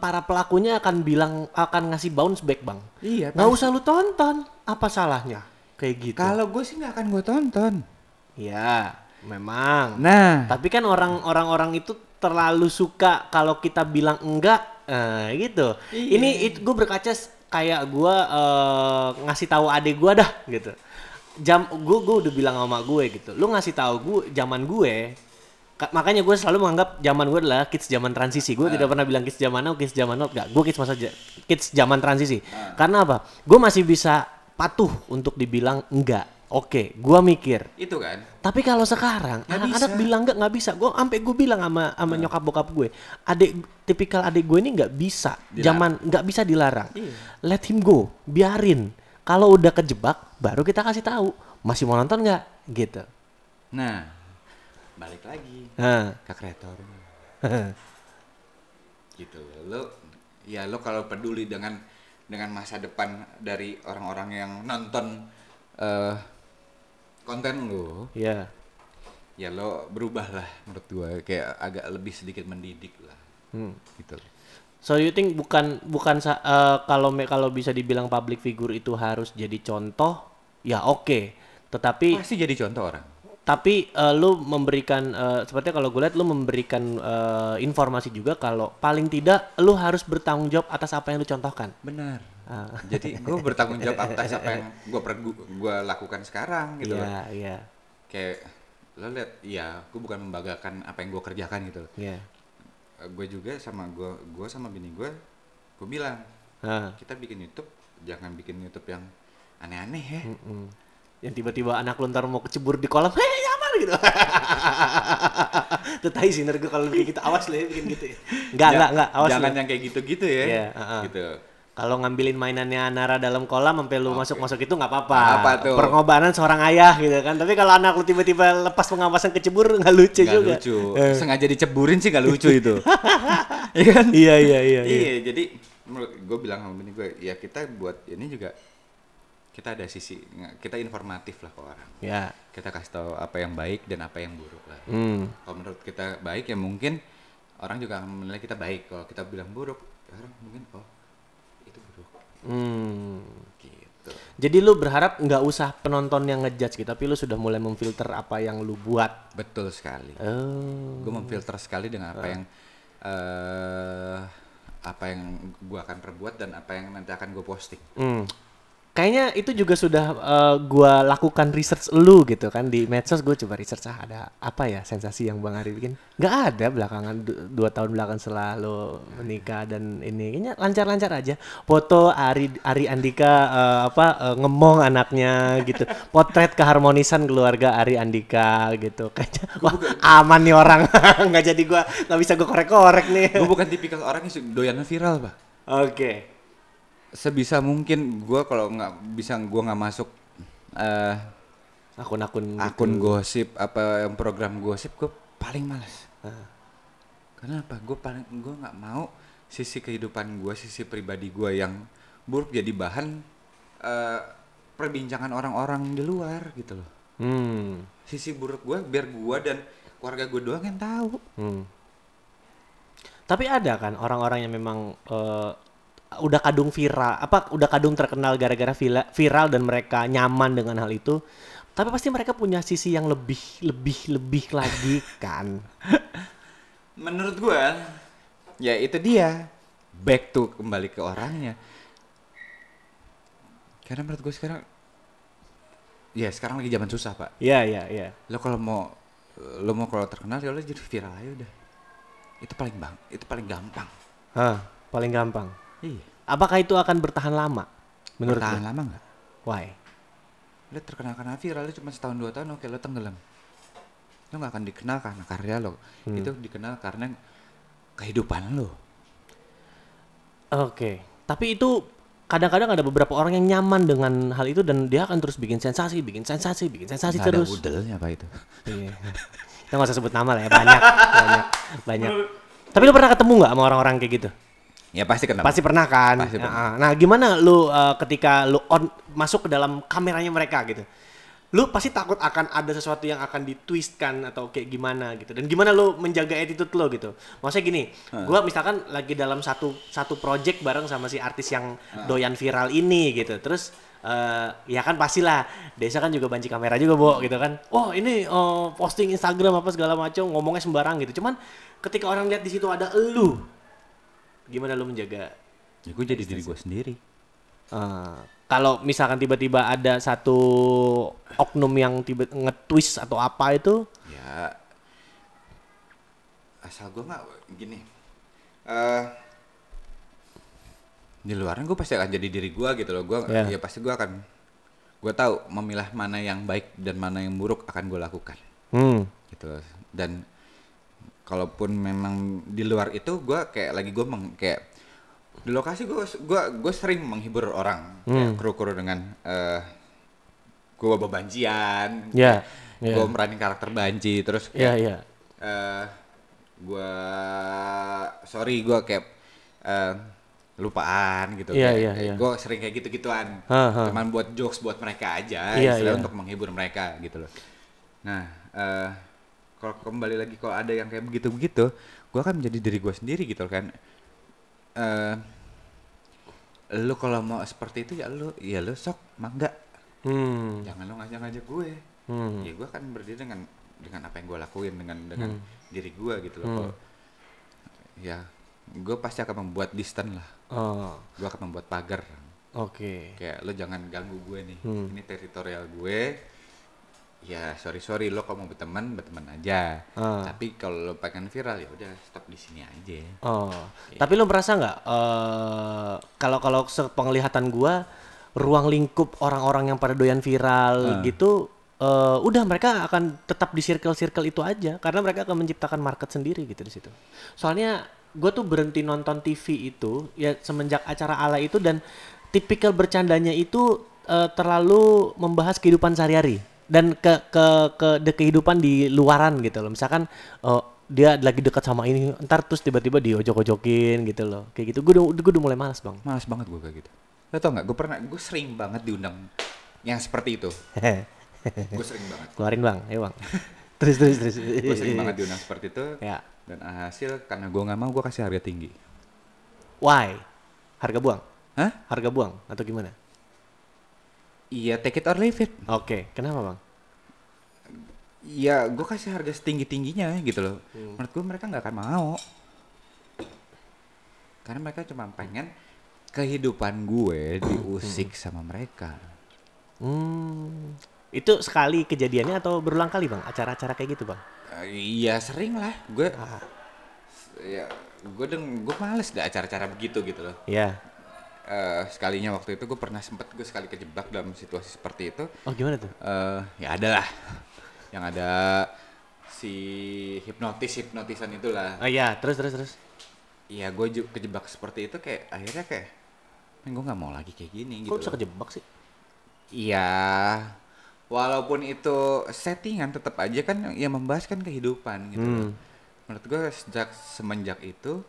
para pelakunya akan ngasih bounce back bang. Iya. Nggak usah lu tonton, apa salahnya kayak gitu. Kalau gue sih nggak akan gue tonton. Iya memang. Nah tapi kan orang-orang itu terlalu suka kalau kita bilang enggak gitu. Iya. Ini gue berkaca kayak gue ngasih tahu adik gue dah gitu. Gue udah bilang sama gue gitu. Lu ngasih tahu gue zaman gue. Makanya gue selalu menganggap zaman gue adalah kids zaman transisi. Gue tidak pernah bilang kids zaman now, kids zaman not. Gak, gue kids zaman transisi. Karena apa? Gue masih bisa patuh untuk dibilang enggak. Oke, gue mikir. Itu kan. Tapi kalau sekarang anak-anak bilang nggak bisa. Gue sampai gue bilang sama nyokap bokap gue, tipikal adik gue ini nggak bisa, nggak bisa dilarang. Iya. Let him go, biarin. Kalau udah kejebak, baru kita kasih tahu masih mau nonton nggak, gitu. Nah, balik lagi ke kreator. Gitu lo, ya lo kalau peduli dengan masa depan dari orang-orang yang nonton konten lo, ya lo berubah lah menurut gue, kayak agak lebih sedikit mendidik lah, gitu. So you think bukan kalau bisa dibilang public figure itu harus jadi contoh, ya oke. Tetapi pasti jadi contoh orang. Tapi lo memberikan, sepertinya kalau gue lihat lo memberikan informasi juga kalau paling tidak lo harus bertanggung jawab atas apa yang lo contohkan. Benar. Jadi gue bertanggung jawab atas apa yang gue lakukan sekarang gitu. Iya. Iya. Kayak lo lihat, ya gue bukan membanggakan apa yang gue kerjakan gitu. Iya. Yeah. Gue juga sama gue sama bini gue bilang kita bikin YouTube, jangan bikin YouTube yang aneh-aneh ya. Yang tiba-tiba anak lu ntar mau kecebur di kolam, hei nyamar gitu. Itu tai sih nergo kalau kayak gitu, awas lo ya bikin gitu ya. Enggak, awas. Jangan yang kayak gitu-gitu ya. Yeah, gitu. Kalau ngambilin mainannya Nara dalam kolam sampai lu masuk-masuk itu enggak apa-apa. Pengobanan seorang ayah gitu kan. Tapi kalau anak lu tiba-tiba lepas pengawasan kecebur enggak lucu juga. Enggak lucu. Sengaja diceburin sih enggak lucu itu. Iya kan? Iya. Jadi gue bilang sama bini gue, ya kita buat ini juga kita ada sisi, kita informatif lah ke orang. Ya. Kita kasih tahu apa yang baik dan apa yang buruk lah. Kalau menurut kita baik ya mungkin orang juga akan menilai kita baik. Kalau kita bilang buruk, orang mungkin itu buruk. Gitu. Jadi lu berharap nggak usah penonton yang ngejudge gitu, tapi lu sudah mulai memfilter apa yang lu buat. Betul sekali. Gue memfilter sekali dengan apa yang apa yang gue akan perbuat dan apa yang nanti akan gue posting. Kayaknya itu juga sudah gue lakukan research lu gitu kan di medsos. Gue coba research ada apa ya sensasi yang Bang Arie bikin. Nggak ada belakangan, 2 tahun belakangan setelah lu menikah dan ini. Kayaknya lancar-lancar aja. Foto Arie Andhika ngemong anaknya gitu. Potret keharmonisan keluarga Arie Andhika gitu. Kayaknya wah aman nih orang. Nggak jadi gue, nggak bisa gue korek-korek nih. Gue bukan tipikal orang yang doyan viral, Pak. Oke. Sebisa mungkin gue kalau nggak bisa gue nggak masuk akun gosip apa yang program gosip, gue paling malas. Kenapa? Gue nggak mau sisi kehidupan gue, sisi pribadi gue yang buruk jadi bahan perbincangan orang-orang di luar gitu loh. Sisi buruk gue biar gue dan keluarga gue doang yang tahu. Tapi ada kan orang-orang yang memang udah kadung viral, udah kadung terkenal gara-gara viral dan mereka nyaman dengan hal itu, tapi pasti mereka punya sisi yang lebih lagi kan. Menurut gue ya itu dia kembali ke orangnya, karena menurut gue sekarang lagi zaman susah, Pak. Iya. Lo mau kalau terkenal ya lo jadi viral aja udah, itu paling gampang. Paling gampang. Apakah itu akan bertahan lama? Bertahan lama nggak? Why? Lo terkenal-kenal viral cuma setahun 2 tahun, oke lo tenggelam. Lo nggak akan dikenal karena karya lo. Itu dikenal karena kehidupan lo. Oke. Tapi itu kadang-kadang ada beberapa orang yang nyaman dengan hal itu dan dia akan terus bikin sensasi gak terus. Ada budelnya apa itu? Iya. Kita nggak usah sebut nama lah ya, banyak. Tapi lo pernah ketemu nggak sama orang-orang kayak gitu? Ya pasti kenapa? Pasti pernah kan. Pasti pernah. Nah, gimana lu ketika lu masuk ke dalam kameranya mereka gitu? Lu pasti takut akan ada sesuatu yang akan ditwistkan atau kayak gimana gitu. Dan gimana lu menjaga attitude lu gitu? Maksudnya gini, gua misalkan lagi dalam satu project bareng sama si artis yang doyan viral ini gitu. Terus ya kan pastilah Desa kan juga banci kamera juga, Bo, gitu kan. Oh, ini posting Instagram apa segala macam, ngomongnya sembarang gitu. Cuman ketika orang lihat di situ ada elu, gimana lo menjaga? Ya gue jadi diri gue sendiri. Kalau misalkan tiba-tiba ada satu oknum yang nge-twist atau apa itu? Ya asal gue nggak gini. Di luaran gue pasti akan jadi diri gue gitu loh. Ya pasti gue akan. Gue tahu memilah mana yang baik dan mana yang buruk akan gue lakukan. Gitu loh. Dan kalaupun memang di luar itu gue kayak di lokasi gue sering menghibur orang kayak kru-kru dengan gue bawa bancian, gue meranin karakter banci, terus kayak gue kayak lupaan gitu, gue sering kayak gitu-gituan, cuman buat jokes buat mereka aja, untuk menghibur mereka gitu loh. Nah kalau kembali lagi kalau ada yang kayak begitu-begitu, gue akan menjadi diri gue sendiri gitu kan. Lu kalau mau seperti itu ya lu sok mangga. Jangan lu ngajak-ngajak gue. Ya gue akan berdiri dengan apa yang gue lakuin dengan diri gue gitu loh. Ya gue pasti akan membuat distance lah. Gue akan membuat pagar. Oke. Kayak lu jangan ganggu gue nih. Ini teritorial gue. Ya sorry lo kalau mau berteman aja. Tapi kalau lo pengen viral ya udah stop di sini aja. Tapi lo merasa nggak kalau sepenglihatan gua ruang lingkup orang-orang yang pada doyan viral gitu, udah mereka akan tetap di circle-circle itu aja karena mereka akan menciptakan market sendiri gitu di situ. Soalnya gua tuh berhenti nonton TV itu ya semenjak acara ala itu dan tipikal bercandanya itu terlalu membahas kehidupan sehari-hari dan ke kehidupan di luaran gitu loh. Misalkan dia lagi dekat sama ini, ntar terus tiba-tiba diojok-ojokin gitu loh. Kayak gitu. Gue udah mulai malas, Bang. Malas banget gue kayak gitu. Lo tau gak? Gue sering banget diundang yang seperti itu. Gue sering banget. Keluarin, Bang. Ayo, Bang. Terus. Gue sering banget diundang seperti itu. Ya. Dan hasil karena gue gak mau, gue kasih harga tinggi. Why? Harga buang? Hah? Harga buang atau gimana? Iya, take it or leave it. Oke. Kenapa, Bang? Ya, gue kasih harga setinggi-tingginya gitu loh. Menurut gue mereka gak akan mau. Karena mereka cuma pengen kehidupan gue diusik sama mereka. Itu sekali kejadiannya atau berulang kali bang? Acara-acara kayak gitu bang? Iya sering lah. Gue males dah acara-acara begitu gitu loh. Iya. Sekalinya waktu itu gue sekali kejebak dalam situasi seperti itu. Oh gimana tuh? Ya ada lah, yang ada si hipnotisan itulah. Oh iya, terus. Iya, gue kejebak seperti itu kayak akhirnya kayak, gue nggak mau lagi kayak gini. Kok gitu. Kok bisa loh kejebak sih? Iya, walaupun itu settingan tetap aja kan yang membahas kan kehidupan gitu. Menurut gue semenjak itu.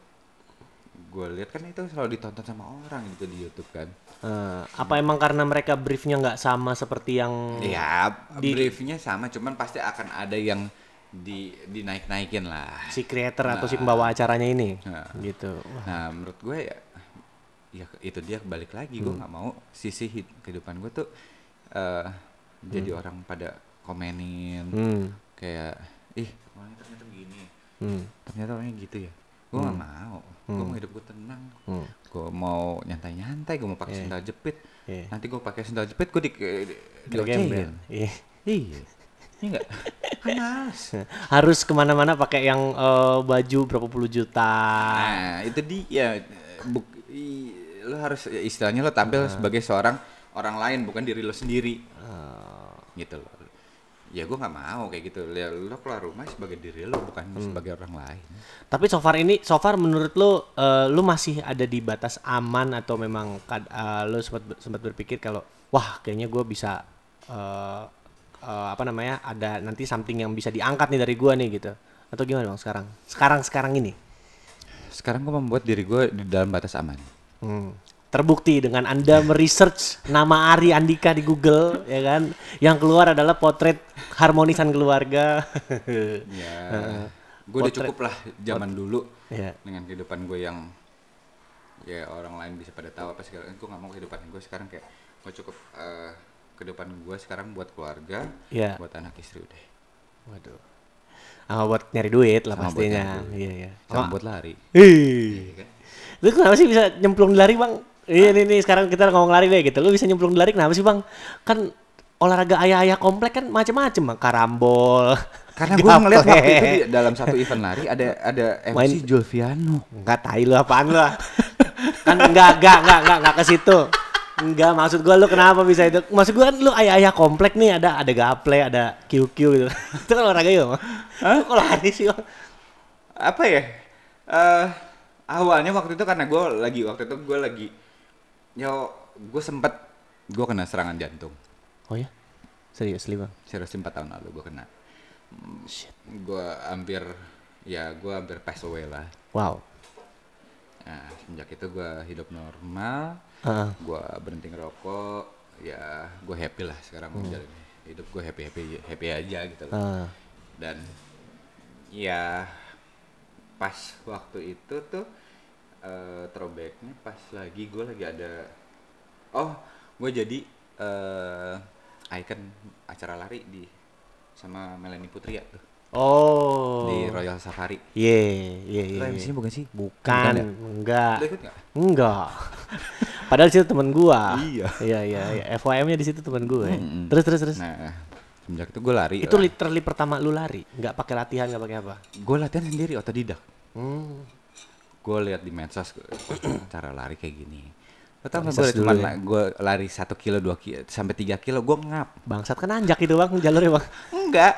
Gue lihat kan itu selalu ditonton sama orang gitu di YouTube kan. Apa emang karena mereka briefnya nggak sama seperti yang? Ya briefnya sama, cuman pasti akan ada yang dinaik-naikin lah. Si creator atau si pembawa acaranya ini, gitu. Wah. Nah menurut gue ya itu dia balik lagi. Gue nggak mau sisi kehidupan gue tuh jadi orang pada komenin kayak ih orangnya ternyata begini, ternyata orangnya gitu ya. Gue gak mau, gue mau hidup gue tenang, gue mau nyantai-nyantai, gue mau pakai sendal jepit, nanti gue pakai sendal jepit gue dilocehin. Iya, enggak, males. Harus kemana-mana pakai yang baju berapa puluh juta. Nah itu dia, lo harus istilahnya lo tampil sebagai seorang orang lain bukan diri lo sendiri, gitu lo. Ya gue gak mau kayak gitu, lo keluar rumah sebagai diri lo bukan sebagai orang lain. Tapi so far menurut lo masih ada di batas aman atau memang lo sempat berpikir kalau wah kayaknya gue bisa ada nanti something yang bisa diangkat nih dari gue nih gitu, atau gimana bang sekarang? Sekarang gue membuat diri gue di dalam batas aman. Terbukti dengan Anda meresearch nama Arie Andhika di Google, ya kan? Yang keluar adalah potret harmonisan keluarga. Ya, gue udah cukup lah zaman dulu dengan kehidupan gue yang ya orang lain bisa pada tahu apa segala. Gue nggak mau kehidupan gue sekarang kayak gue cukup kehidupan gue sekarang buat keluarga, buat anak istri udah. Waduh. Buat nyari duit lah pastinya. Iya. Sama buat lari. Iya. Lu kenapa sih bisa nyemplung di lari bang? Iya nih sekarang kita ngomong lari deh gitu. Lu bisa nyemplung di lari kenapa sih bang? Kan olahraga ayah-ayah komplek kan macem-macem bang, karambol. Karena gue ngeliat waktu itu dalam satu event lari ada MC main Julviano. Enggak tai lu apaan lu? Kan enggak ke situ. Enggak, maksud gue lu kenapa bisa itu? Maksud gue kan lu ayah-ayah komplek nih ada gaple, ada QQ gitu. Itu kan olahraga ya bang? Lu kok lari sih bang? Apa ya? Awalnya waktu itu karena gue sempet gue kena serangan jantung. Oh ya? Serius bang? Serius 4 tahun lalu gue kena. Shit. Gue hampir pass away lah. Wow. Nah semenjak itu gue hidup normal, gue berhenti ngerokok, ya gue happy lah sekarang menjalani hidup gue happy aja gitu loh. Dan ya pas waktu itu tuh throwbacknya pas lagi gue lagi ada gue jadi icon acara lari di sama Melanie Putria tuh di Royal Safari. Lo MC-nya bukan sih? Bukan ya? Enggak. Lo ikut gak? Enggak. Padahal situ temen gue. Iya. FYM-nya di situ temen gue. Terus. Nah, semenjak itu gue lari. Itu literally pertama lu lari? Gak pakai latihan, gak pakai apa? Gue latihan sendiri, otodidak. Gue lihat di medsos cara lari kayak gini. Lo tau gak gue lari 1 kilo, 2 kilo, sampai 3 kilo gue ngap. Bangsat kan anjak itu bang, jalurnya bang. Enggak,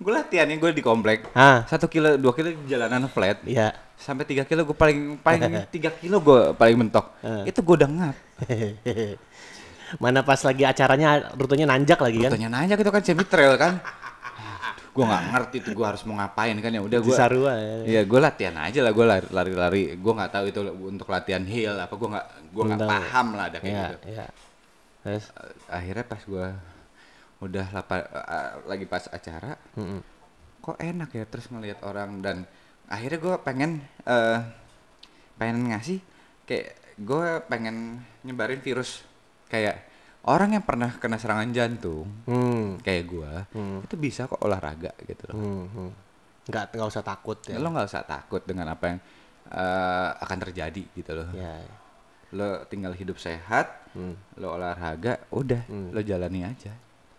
gue latihannya gue di komplek. 1 kilo, 2 kilo jalanan flat. Iya. Sampai 3 kilo gue paling 3 kilo gue paling mentok. Itu gue udah ngap. Mana pas lagi acaranya rutenya nanjak lagi kan? Rutenya nanjak itu kan semi trail kan? Gue nggak ngerti itu gue harus mau ngapain kan ya udah gue. Cisarua ya. Iya gue latihan aja lah gue lari-lari. Gue nggak tahu itu untuk latihan heel apa gue nggak paham lah ada kayak gitu. Iya. Terus akhirnya pas gue udah lagi pas acara, kok enak ya terus ngelihat orang dan akhirnya gue pengen ngasih kayak gue pengen nyebarin virus. Kayak orang yang pernah kena serangan jantung, kayak gue, itu bisa kok olahraga gitu loh. Nggak usah takut ya. Lo nggak usah takut dengan apa yang akan terjadi gitu loh. Ya. Lo tinggal hidup sehat, lo olahraga, udah lo jalani aja.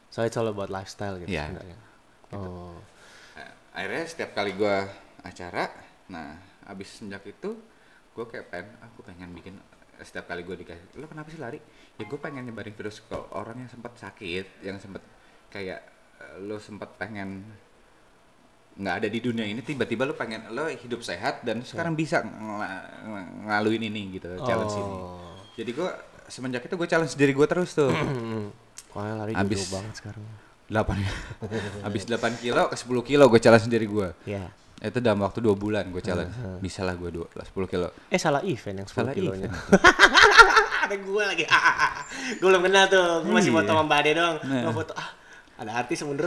So it's all about lifestyle gitu ya. Sebenarnya. Oh. Akhirnya setiap kali gue acara, nah abis semenjak itu gue kayak pengen bikin. Setiap kali gue dikasih, lo kenapa sih lari? Ya gue pengen nyebarin virus ke orang yang sempat sakit, yang sempat kayak lo sempat pengen nggak ada di dunia ini, tiba-tiba lo pengen lo hidup sehat dan sekarang bisa ngaluin ini gitu, challenge ini. Jadi gue semenjak itu gue challenge diri gue terus tuh. Wah, lari jauh banget sekarang. 8 habis 8 kilo ke 10 kilo gue challenge sendiri gue. Iya. Itu dalam waktu 2 bulan gue challenge. Bisa lah gue 10 kilo. Salah event yang 10 salah kilonya. Ada gue lagi. Gue belum kenal tuh. Gue masih foto sama Mbak Ade doang. Gue foto ada artis mundur.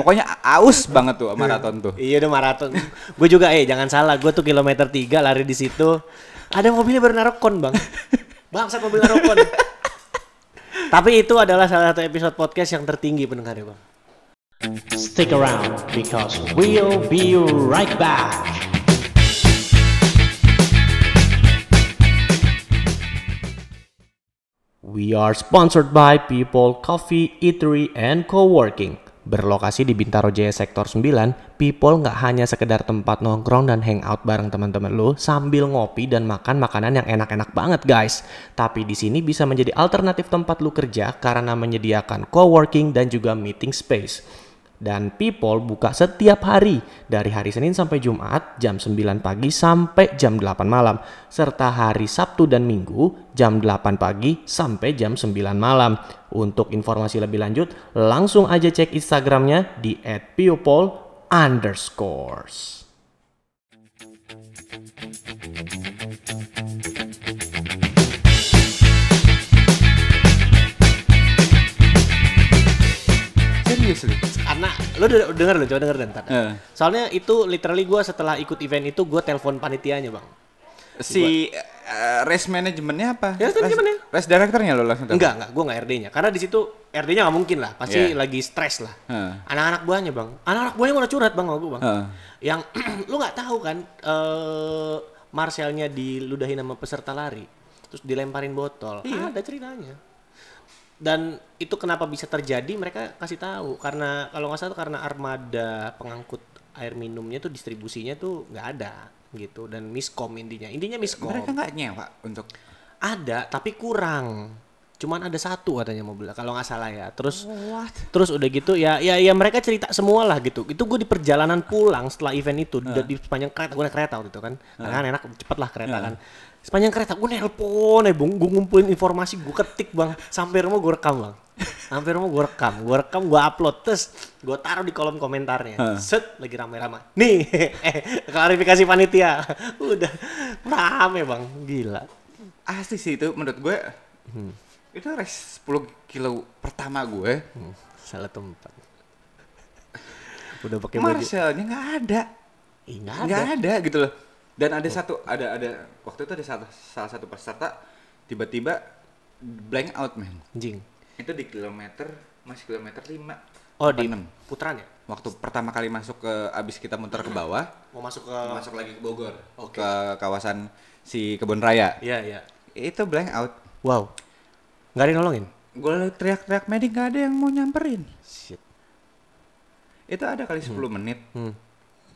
Pokoknya aus banget tuh maraton tuh. Iya udah maraton. Gue juga jangan salah, gue tuh kilometer 3 lari di situ. Ada mobilnya baru naruh kon, Bang. Bangsat mobil naruh kon. Tapi itu adalah salah satu episode podcast yang tertinggi pendengarnya, Bang. Stick around because we'll be right back. We are sponsored by People Coffee Eatery and Co-working. Berlokasi di Bintaro Jaya Sektor 9, People nggak hanya sekedar tempat nongkrong dan hangout bareng teman-teman lo sambil ngopi dan makan makanan yang enak-enak banget guys. Tapi di sini bisa menjadi alternatif tempat lo kerja karena menyediakan co-working dan juga meeting space. Dan People buka setiap hari dari hari Senin sampai Jumat jam 9 pagi sampai jam 8 malam. Serta hari Sabtu dan Minggu jam 8 pagi sampai jam 9 malam. Untuk informasi lebih lanjut langsung aja cek Instagramnya di @people_. Seriously? Karena lo coba denger dan tadi. Soalnya itu literally gue setelah ikut event itu gue telepon panitianya bang. Si race manajemennya apa? Ya, race directornya lo langsung telepon? Enggak, gue nggak RD-nya. Karena di situ RD-nya nggak mungkin lah, pasti lagi stres lah. Anak-anak buahnya bang, anak-anak buahnya mau curhat bang sama gue bang. Yang lo nggak tahu kan, Marcelnya diludahin sama peserta lari, terus dilemparin botol. Iya. Ada ceritanya. Dan itu kenapa bisa terjadi mereka kasih tahu karena kalau nggak salah karena armada pengangkut air minumnya tuh distribusinya tuh nggak ada gitu dan miskom intinya miskom. Mereka nggak nyewa untuk ada tapi kurang cuman ada satu katanya mobil kalau nggak salah ya terus udah gitu ya mereka cerita semua lah gitu itu gue di perjalanan pulang setelah event itu di sepanjang kereta gue naik kereta waktu itu kan karena enak cepet lah kereta kan. Sepanjang kereta gue nelpon ya bang, gue ngumpulin informasi, gue ketik bang, sampai rumah gue rekam bang, gue upload, terus gue taruh di kolom komentarnya, set lagi ramai-ramai, nih klarifikasi panitia, udah ramai bang, gila. Asli sih itu menurut gue, itu race 10 kilo pertama gue, salah tempat, udah pakai baju, Marcelnya nggak ada, nggak ada gitu loh. Dan ada satu waktu itu ada salah satu peserta tiba-tiba blank out man. Anjing. Itu di kilometer 5. Oh, di 6. Putaran ya? Waktu pertama kali masuk ke abis kita muter ke bawah, mau masuk lagi ke Bogor, ke kawasan si Kebun Raya. Iya. Itu blank out. Wow. Enggak ada yang nolongin. Gue teriak-teriak medik enggak ada yang mau nyamperin. Shit. Itu ada kali 10 menit.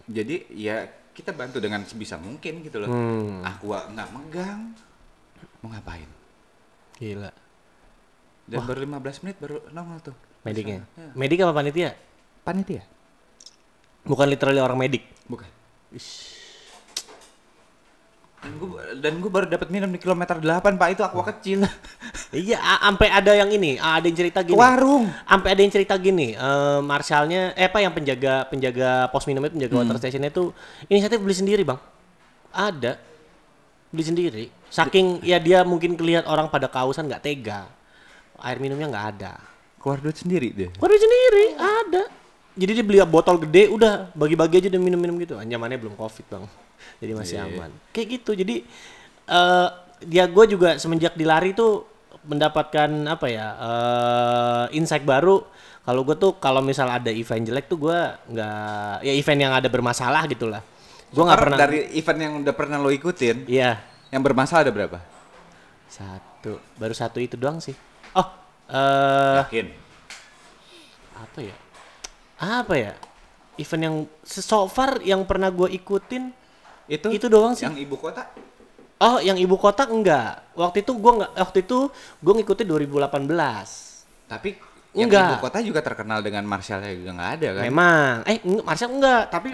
Jadi ya kita bantu dengan sebisa mungkin gitu loh. Aku nggak megang, mau ngapain? Gila. Dan baru 15 menit baru nongol tuh. Mediknya? Ya. Medik apa panitia? Panitia. Bukan literally orang medik? Bukan. Ish. Dan gue baru dapat minum di kilometer 8 pak, itu aqua kecil. Iya, sampai ada yang ini, ada yang cerita gini. Warung. Sampai ada yang cerita gini, Marshallnya, yang penjaga pos minumnya, penjaga water stationnya tuh inisiatif beli sendiri bang. Ada beli sendiri. Saking ya dia mungkin kelihatan orang pada kausan nggak tega, air minumnya nggak ada. Keluar duit sendiri dia. Keluar duit sendiri, ada. Jadi dia beli botol gede, udah bagi-bagi aja dia minum-minum gitu. Anjamannya belum covid bang, jadi masih aman. Kayak gitu, jadi gue juga semenjak dilari tuh mendapatkan insight baru. Kalau gue tuh kalau misal ada event jelek tuh gue nggak, ya event yang ada bermasalah gitulah Gue nggak pernah. Dari event yang udah pernah lo ikutin, iya. Yang bermasalah ada berapa? Satu, baru satu itu doang sih. Oh, yakin? Apa ya? Apa ya? Event yang so far yang pernah gue ikutin itu doang sih. Yang ibu kota? Oh, yang ibu kota enggak. Waktu itu gue nggak. Waktu itu gue ngikutin 2018. Tapi yang enggak. Ibu kota juga terkenal dengan Marshallnya juga nggak ada kan? Memang. Marshall enggak. Tapi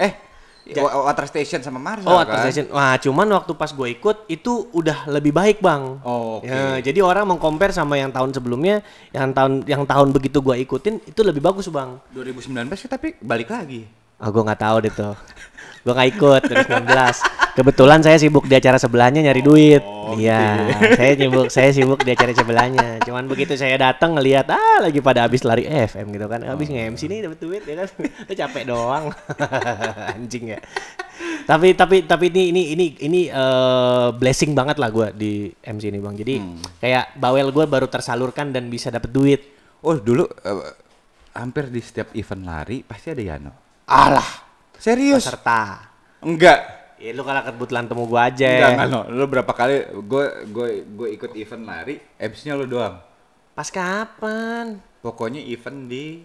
Water Station sama Marshall kan? Water Station. Wah, cuman waktu pas gue ikut itu udah lebih baik bang. Oh, oke. Okay. Ya, jadi orang mengcompare sama yang tahun sebelumnya, yang tahun begitu gue ikutin itu lebih bagus bang. 2019 sih tapi balik lagi. Oh, gue nggak tahu deh tuh. Gue nggak ikut 2019. Kebetulan saya sibuk di acara sebelahnya nyari duit. Iya, okay. saya sibuk di acara sebelahnya. Cuman begitu saya datang ngelihat lagi pada habis lari FM gitu kan. Habis nge-MC nih dapat duit ya kan. Itu capek doang. Anjing ya. Tapi ini blessing banget lah gue di MC ini bang. Jadi kayak bawel gue baru tersalurkan dan bisa dapat duit. Oh, dulu hampir di setiap event lari pasti ada Yano. Alah, serius? Peserta. Enggak. Ya lu kalah kebetulan temu gue aja. Enggak no. Lu berapa kali gue ikut event lari, MC-nya lu doang. Pas kapan? Pokoknya event di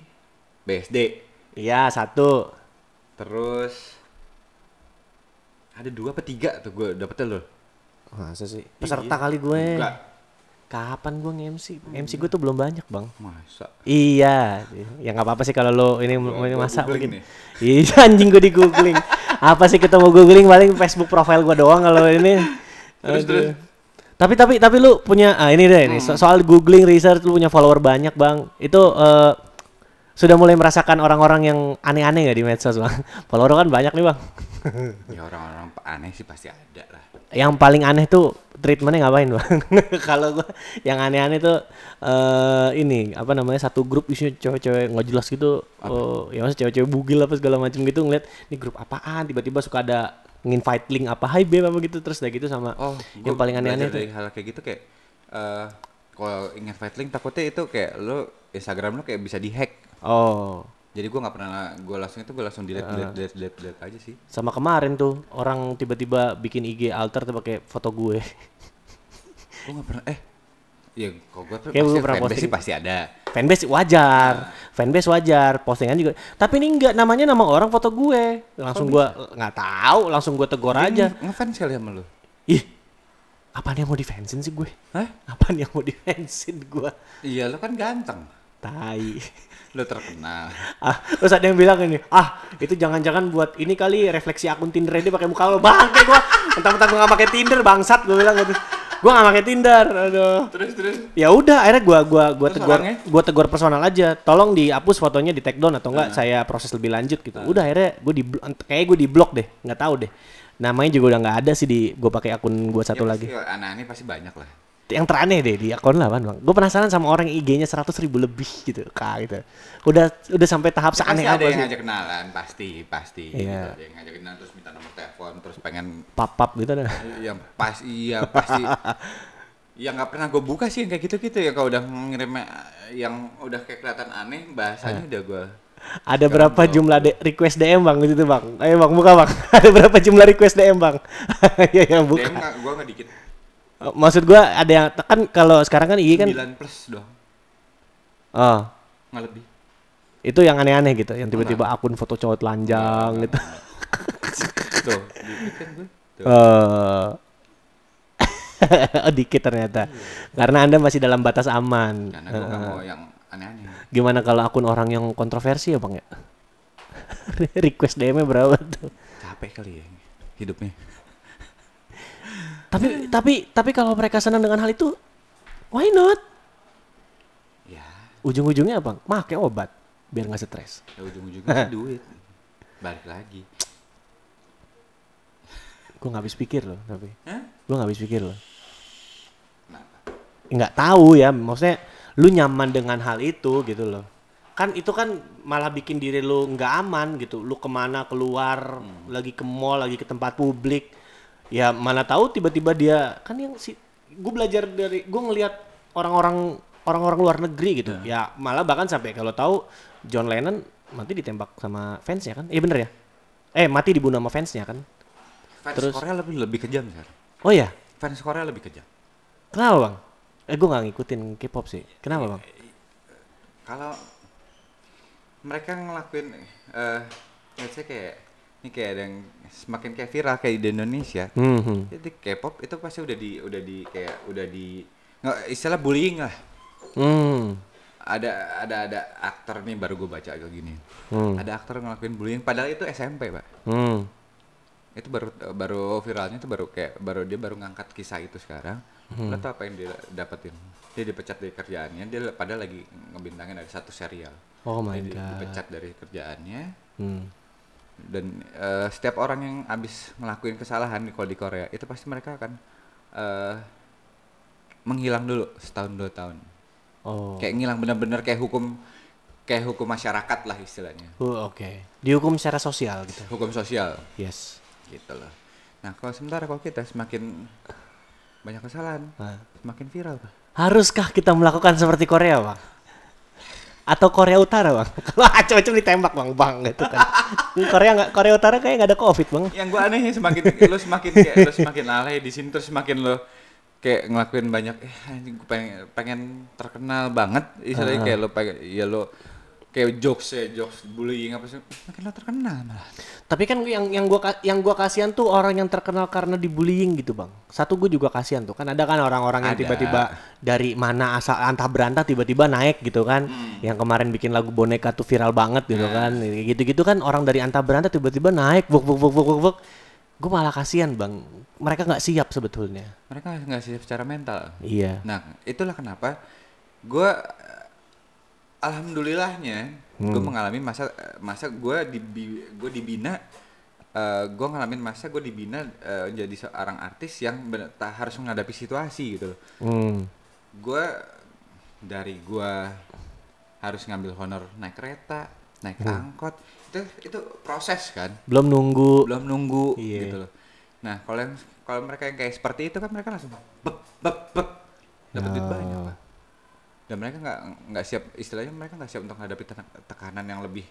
BSD. Iya, satu. Terus ada 2 atau 3 tuh gue dapetnya lu. Masa sih? Peserta kali gue. Enggak. Kapan gue nge-MC? MC gue tuh belum banyak bang. Masa? Iya. Ya gak apa-apa sih kalau lu ini masak mungkin. Iya anjing gue di-googling. Apa sih ketemu googling paling Facebook profile gue doang kalau ini. Terus. Tapi lu punya ini soal googling research lu punya follower banyak bang. Itu sudah mulai merasakan orang-orang yang aneh-aneh nggak di medsos bang? Follower kan banyak nih bang. Ya orang-orang aneh sih pasti ada lah. Yang paling aneh tuh treatmentnya ngapain bang? Kalau gue yang aneh-aneh tuh ini apa namanya satu grup isinya cewek-cewek nggak jelas gitu. Ya maksudnya cewek-cewek bugil apa segala macam gitu ngeliat ini grup apaan? Tiba-tiba suka ada nginvite link apa hi babe apa gitu terus udah gitu sama. Oh, yang paling aneh-aneh dari hal kayak gitu kayak kalau nginvite link takutnya itu kayak lo Instagram lo kayak bisa dihack. Oh. Jadi gue nggak pernah, gue langsung delete aja sih. Sama kemarin tuh orang tiba-tiba bikin IG alter tuh pakai foto gue. Gue nggak pernah. Ya kok gue fanbase sih pasti ada. Fanbase wajar, postingan juga. Tapi ini nggak namanya nama orang foto gue. Langsung gue nggak tahu, langsung gue tegur aja. Ngefans kali sama lo? Ih, apaan yang mau difansin sih gue? Hah? Apaan yang mau difansin gue? Iya lo kan ganteng. Tai, lo terkenal. Terus ada yang bilang ini, itu jangan-jangan buat ini kali refleksi akun Tinder dia pakai muka lo. Bangke gue, mentang-mentang gue nggak pakai Tinder bangsat gue bilang gitu. Gue nggak pakai Tinder, aduh. Terus. Ya udah, akhirnya gue tegur personal aja. Tolong dihapus fotonya di take down atau enggak saya proses lebih lanjut gitu. Udah akhirnya gue di blok deh, nggak tahu deh. Namanya juga udah nggak ada sih di gue pakai akun gue satu lagi. Anak-anak ini pasti banyak lah. Yang teraneh deh di akun lah bang, gue penasaran sama orang IG-nya 100.000 lebih gitu kak gitu, udah sampai tahap seaneh apa sih? Ada yang ngajak kenalan pasti, yeah. Gitu. Ada yang ngajak kenalan terus minta nomor telepon terus pengen pap gitu dah. Pasti, yang nggak pernah gue buka sih yang kayak gitu ya kalau udah ngirim yang udah kayak kelihatan aneh bahasanya udah gue. Ada sekarang berapa jumlah request DM bang gitu bang? Ayo bang buka bang, ada berapa jumlah request DM bang? Ya yang buka. DM gue nggak dikit. Maksud gue ada yang kan kalau sekarang kan IG kan 9 plus doang. Oh. Nggak lebih. Itu yang aneh-aneh gitu. Yang tiba-tiba akun foto cowok telanjang gitu. Tuh dikit kan gue. Oh dikit ternyata. Karena anda masih dalam batas aman. Karena gue nggak mau yang aneh-aneh. Gimana kalau akun orang yang kontroversi ya bang ya? Request DM-nya berapa tuh? Capek kali ya hidupnya. Tapi kalau mereka senang dengan hal itu, why not? Ya. Ujung-ujungnya apa? Pakai obat biar nggak stres. Ya, ujung-ujungnya duit. Balik lagi. Gue nggak habis pikir loh, tapi. Gue nggak habis pikir loh. Kenapa? Nggak tahu ya, maksudnya lu nyaman dengan hal itu gitu loh. Kan itu kan malah bikin diri lu nggak aman gitu. Lu kemana keluar, lagi ke mall, lagi ke tempat publik. Ya mana tahu tiba-tiba dia kan yang gue belajar dari gue ngelihat orang-orang luar negeri gitu. Ya malah bahkan sampai kalau tahu John Lennon mati ditembak sama fansnya kan? Bener ya? Mati dibunuh sama fansnya kan? Fans Korea lebih kejam sekarang. Oh ya, fans Korea lebih kejam. Kenapa bang? Gue nggak ngikutin K-pop sih. Kenapa bang? Kalau mereka ngelakuin, saya kayak ini kayak ada yang semakin kayak viral kayak di Indonesia. Mm-hmm. Jadi K-pop itu pasti udah di istilah bullying lah. Mm. Ada aktor nih, baru gue baca kayak gini. Ada aktor ngelakuin bullying padahal itu SMP, Pak. Itu baru viralnya itu baru dia ngangkat kisah itu sekarang. Lo tau apa yang dia dapetin? Dia dipecat dari kerjaannya, dia padahal lagi ngebintangin ada satu serial. Oh my god. Dipecat dari kerjaannya. Dan setiap orang yang abis ngelakuin kesalahan kalau di Korea itu pasti mereka akan menghilang dulu setahun 2 tahun. Oh. Kayak ngilang benar-benar kayak hukum masyarakat lah istilahnya. Oke. Dihukum secara sosial gitu. Hukum sosial. Yes. Gitu loh. Nah, kalau sementara kalau kita semakin banyak kesalahan, semakin viral, Pak. Haruskah kita melakukan seperti Korea, Bang? Atau Korea Utara, Bang? Kalau acem-acem ditembak, Bang, gitu kan. Korea Utara kayak enggak ada Covid, Bang. Yang gua anehnya semakin lo semakin lalai di sini, terus semakin lo kayak ngelakuin banyak anjing, gue pengen terkenal banget istilahnya. Kayak lo kayak jokes bullying apa sih, makin lo terkenal malah. Tapi kan yang gue kasihan tuh orang yang terkenal karena dibullying gitu, Bang. Satu, gue juga kasihan tuh kan ada kan orang-orang yang tiba-tiba dari mana asal antah berantah tiba-tiba naik gitu kan. Yang kemarin bikin lagu boneka tuh viral banget gitu kan, gitu kan, orang dari antah berantah tiba-tiba naik buk. Gue malah kasihan, Bang. Mereka nggak siap sebetulnya. Mereka nggak siap secara mental. Iya. Nah, itulah kenapa gue alhamdulillahnya gue mengalami masa gue dibina jadi seorang artis yang harus menghadapi situasi gitu loh. Gue dari harus ngambil honor naik kereta, naik angkot. Itu proses kan, belum nunggu yeah. Gitu loh. Nah kalau mereka yang kayak seperti itu kan mereka langsung bek dapat duit banyak, Pak. Dan mereka nggak siap, istilahnya mereka nggak siap untuk menghadapi tekanan yang lebih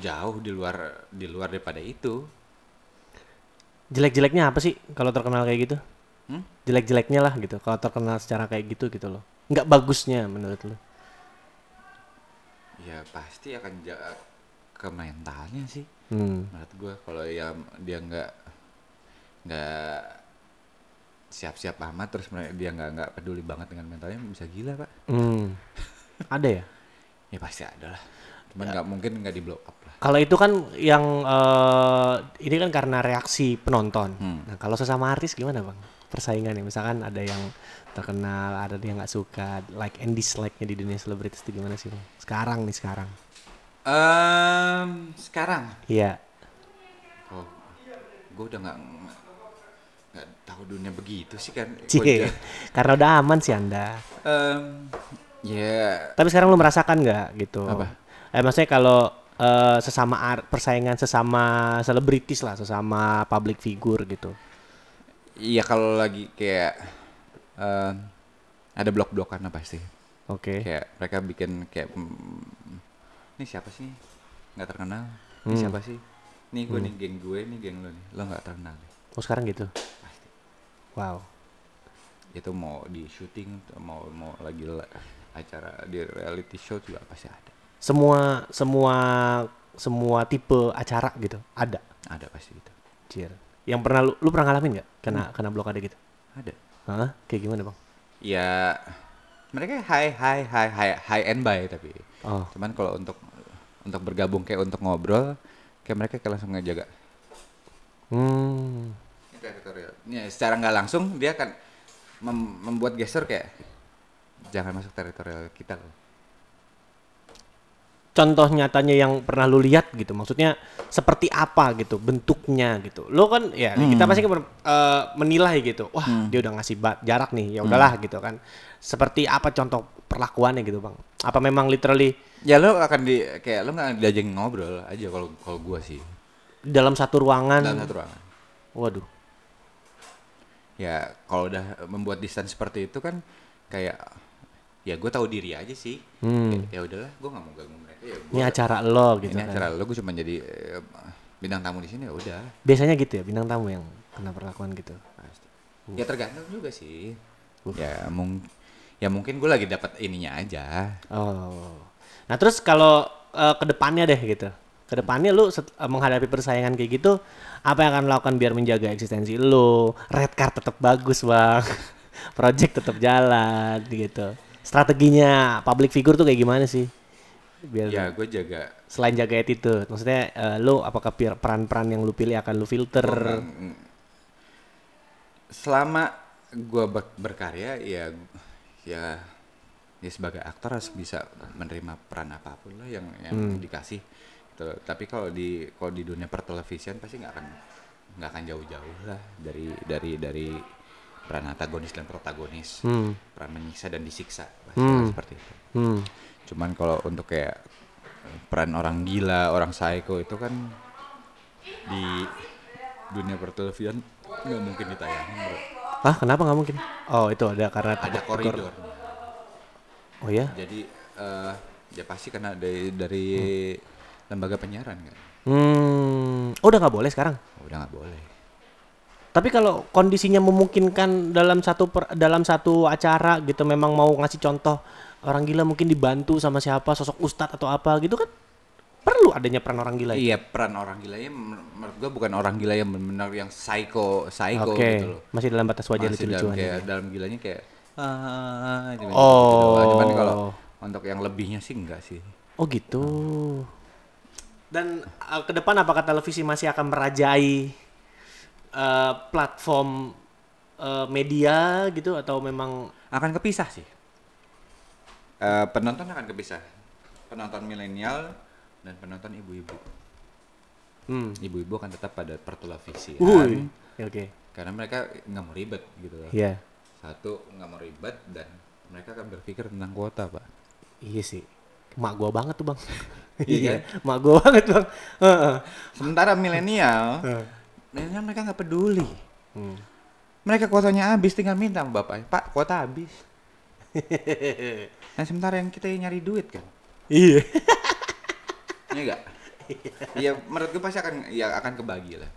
jauh di luar daripada itu. Jelek-jeleknya apa sih kalau terkenal kayak gitu? Jelek-jeleknya lah gitu kalau terkenal secara kayak gitu loh, nggak bagusnya menurut lo? Ya pasti akan ke mentalnya sih, menurut gue. Kalau dia nggak siap-siap amat, terus dia nggak peduli banget dengan mentalnya, bisa gila, Pak. Ada ya? Ya pasti ada lah, cuman nggak mungkin nggak di blow up lah. Kalau itu kan yang ini kan karena reaksi penonton. Nah kalau sesama artis gimana, Bang? Persaingan ya, misalkan ada yang terkenal, ada yang nggak suka, like and dislike-nya di dunia selebritis itu gimana sih, Bang? Sekarang. Sekarang? Iya. Oh, gue udah gak tahu dunia begitu sih kan. Cie, karena udah aman sih Anda. Ya. Yeah. Tapi sekarang lu merasakan gak gitu? Apa? Maksudnya kalau persaingan sesama selebritis lah, sesama public figure gitu. Iya, kalau lagi kayak ada blok-blokan lah pasti. Oke. Kayak mereka bikin kayak ini siapa sih nggak terkenal, ini siapa sih, ini gue nih, geng gue nih, geng lo nih, lo nggak terkenal. Oh sekarang gitu? Pasti. Wow. Itu mau di syuting, mau lagi acara di reality show juga pasti ada. Semua tipe acara gitu ada. Ada pasti gitu. Cier. Yang pernah lu pernah ngalamin nggak kena blokade gitu? Ada. Hah? Kayak gimana, Bang? Ya mereka high and by tapi. Oh. Cuman kalau untuk bergabung kayak untuk ngobrol kayak mereka kayak langsung ngejaga. Ini teritorial. Ya, secara nggak langsung dia akan membuat gesture kayak jangan masuk teritorial kita loh. Contoh nyatanya yang pernah lu lihat gitu, maksudnya seperti apa gitu bentuknya gitu. Lu kan ya kita pasti menilai gitu. Wah, dia udah ngasih jarak nih, ya udahlah gitu kan. Seperti apa contoh perlakuannya gitu, Bang? Apa memang literally ya lu akan lu enggak diajak ngobrol aja kalau gua sih. Dalam satu ruangan. Waduh. Ya, kalau udah membuat distance seperti itu kan kayak ya gue tahu diri aja sih, ya udahlah gue nggak mau ganggu mereka. Ya ini acara lo gitu. Ini kan acara lo, gue cuma jadi bintang tamu di sini ya udah. Biasanya gitu ya, bintang tamu yang kena perlakuan gitu. Ya tergantung juga sih. Ya mungkin gue lagi dapat ininya aja. Oh. Nah terus kalau kedepannya deh gitu. Kedepannya lu menghadapi persaingan kayak gitu, apa yang akan lakukan biar menjaga eksistensi lu? Red card tetap bagus bang. Project tetap jalan gitu. Strateginya public figure tuh kayak gimana sih? Biar ya gue jaga, selain jaga attitude maksudnya lu apakah peran-peran yang lu pilih akan lu filter? Selama gue berkarya ya sebagai aktor harus bisa menerima peran apapun lah yang dikasih gitu. Tapi kalau di dunia pertelevisian pasti nggak akan jauh-jauh lah dari peran antagonis dan protagonis, peran menyiksa dan disiksa pasti seperti itu. Cuman kalau untuk kayak peran orang gila, orang psycho itu kan di dunia pertelevisian nggak mungkin ditayangin bro. Hah kenapa nggak mungkin? Oh itu ada karena ada koridor. Oh ya? Jadi ya pasti karena dari lembaga penyiaran kan. Oh udah nggak boleh sekarang? Oh, udah nggak boleh. Tapi kalau kondisinya memungkinkan dalam satu acara gitu memang mau ngasih contoh orang gila mungkin dibantu sama siapa, sosok ustadz atau apa gitu kan perlu adanya peran orang gila. Iya peran orang gilanya menurut gua bukan orang gila yang benar-benar yang psycho gitu loh. Masih dalam batas wajar lucu-lucuan. Masih dalam gilanya kayak cuman kalau untuk yang lebihnya sih enggak sih. Oh gitu. Dan ke depan apakah televisi masih akan merajai platform media gitu atau memang akan kepisah sih? Penonton akan kepisah, penonton milenial dan penonton ibu-ibu. Ibu-ibu akan tetap pada pertelevisian. Okay. Karena mereka nggak mau ribet gitu loh. Yeah. Satu nggak mau ribet dan mereka akan berpikir tentang kuota pak. Iya sih, mak gua banget tuh bang. Iya, mak gua banget bang. Sementara milenial mereka nggak peduli. Mereka kuotanya habis, tinggal minta sama bapaknya, pak kuota habis. Nah sementara yang kita nyari duit kan. Iya. Iya enggak? Iya menurut gue pasti akan kebagi lah.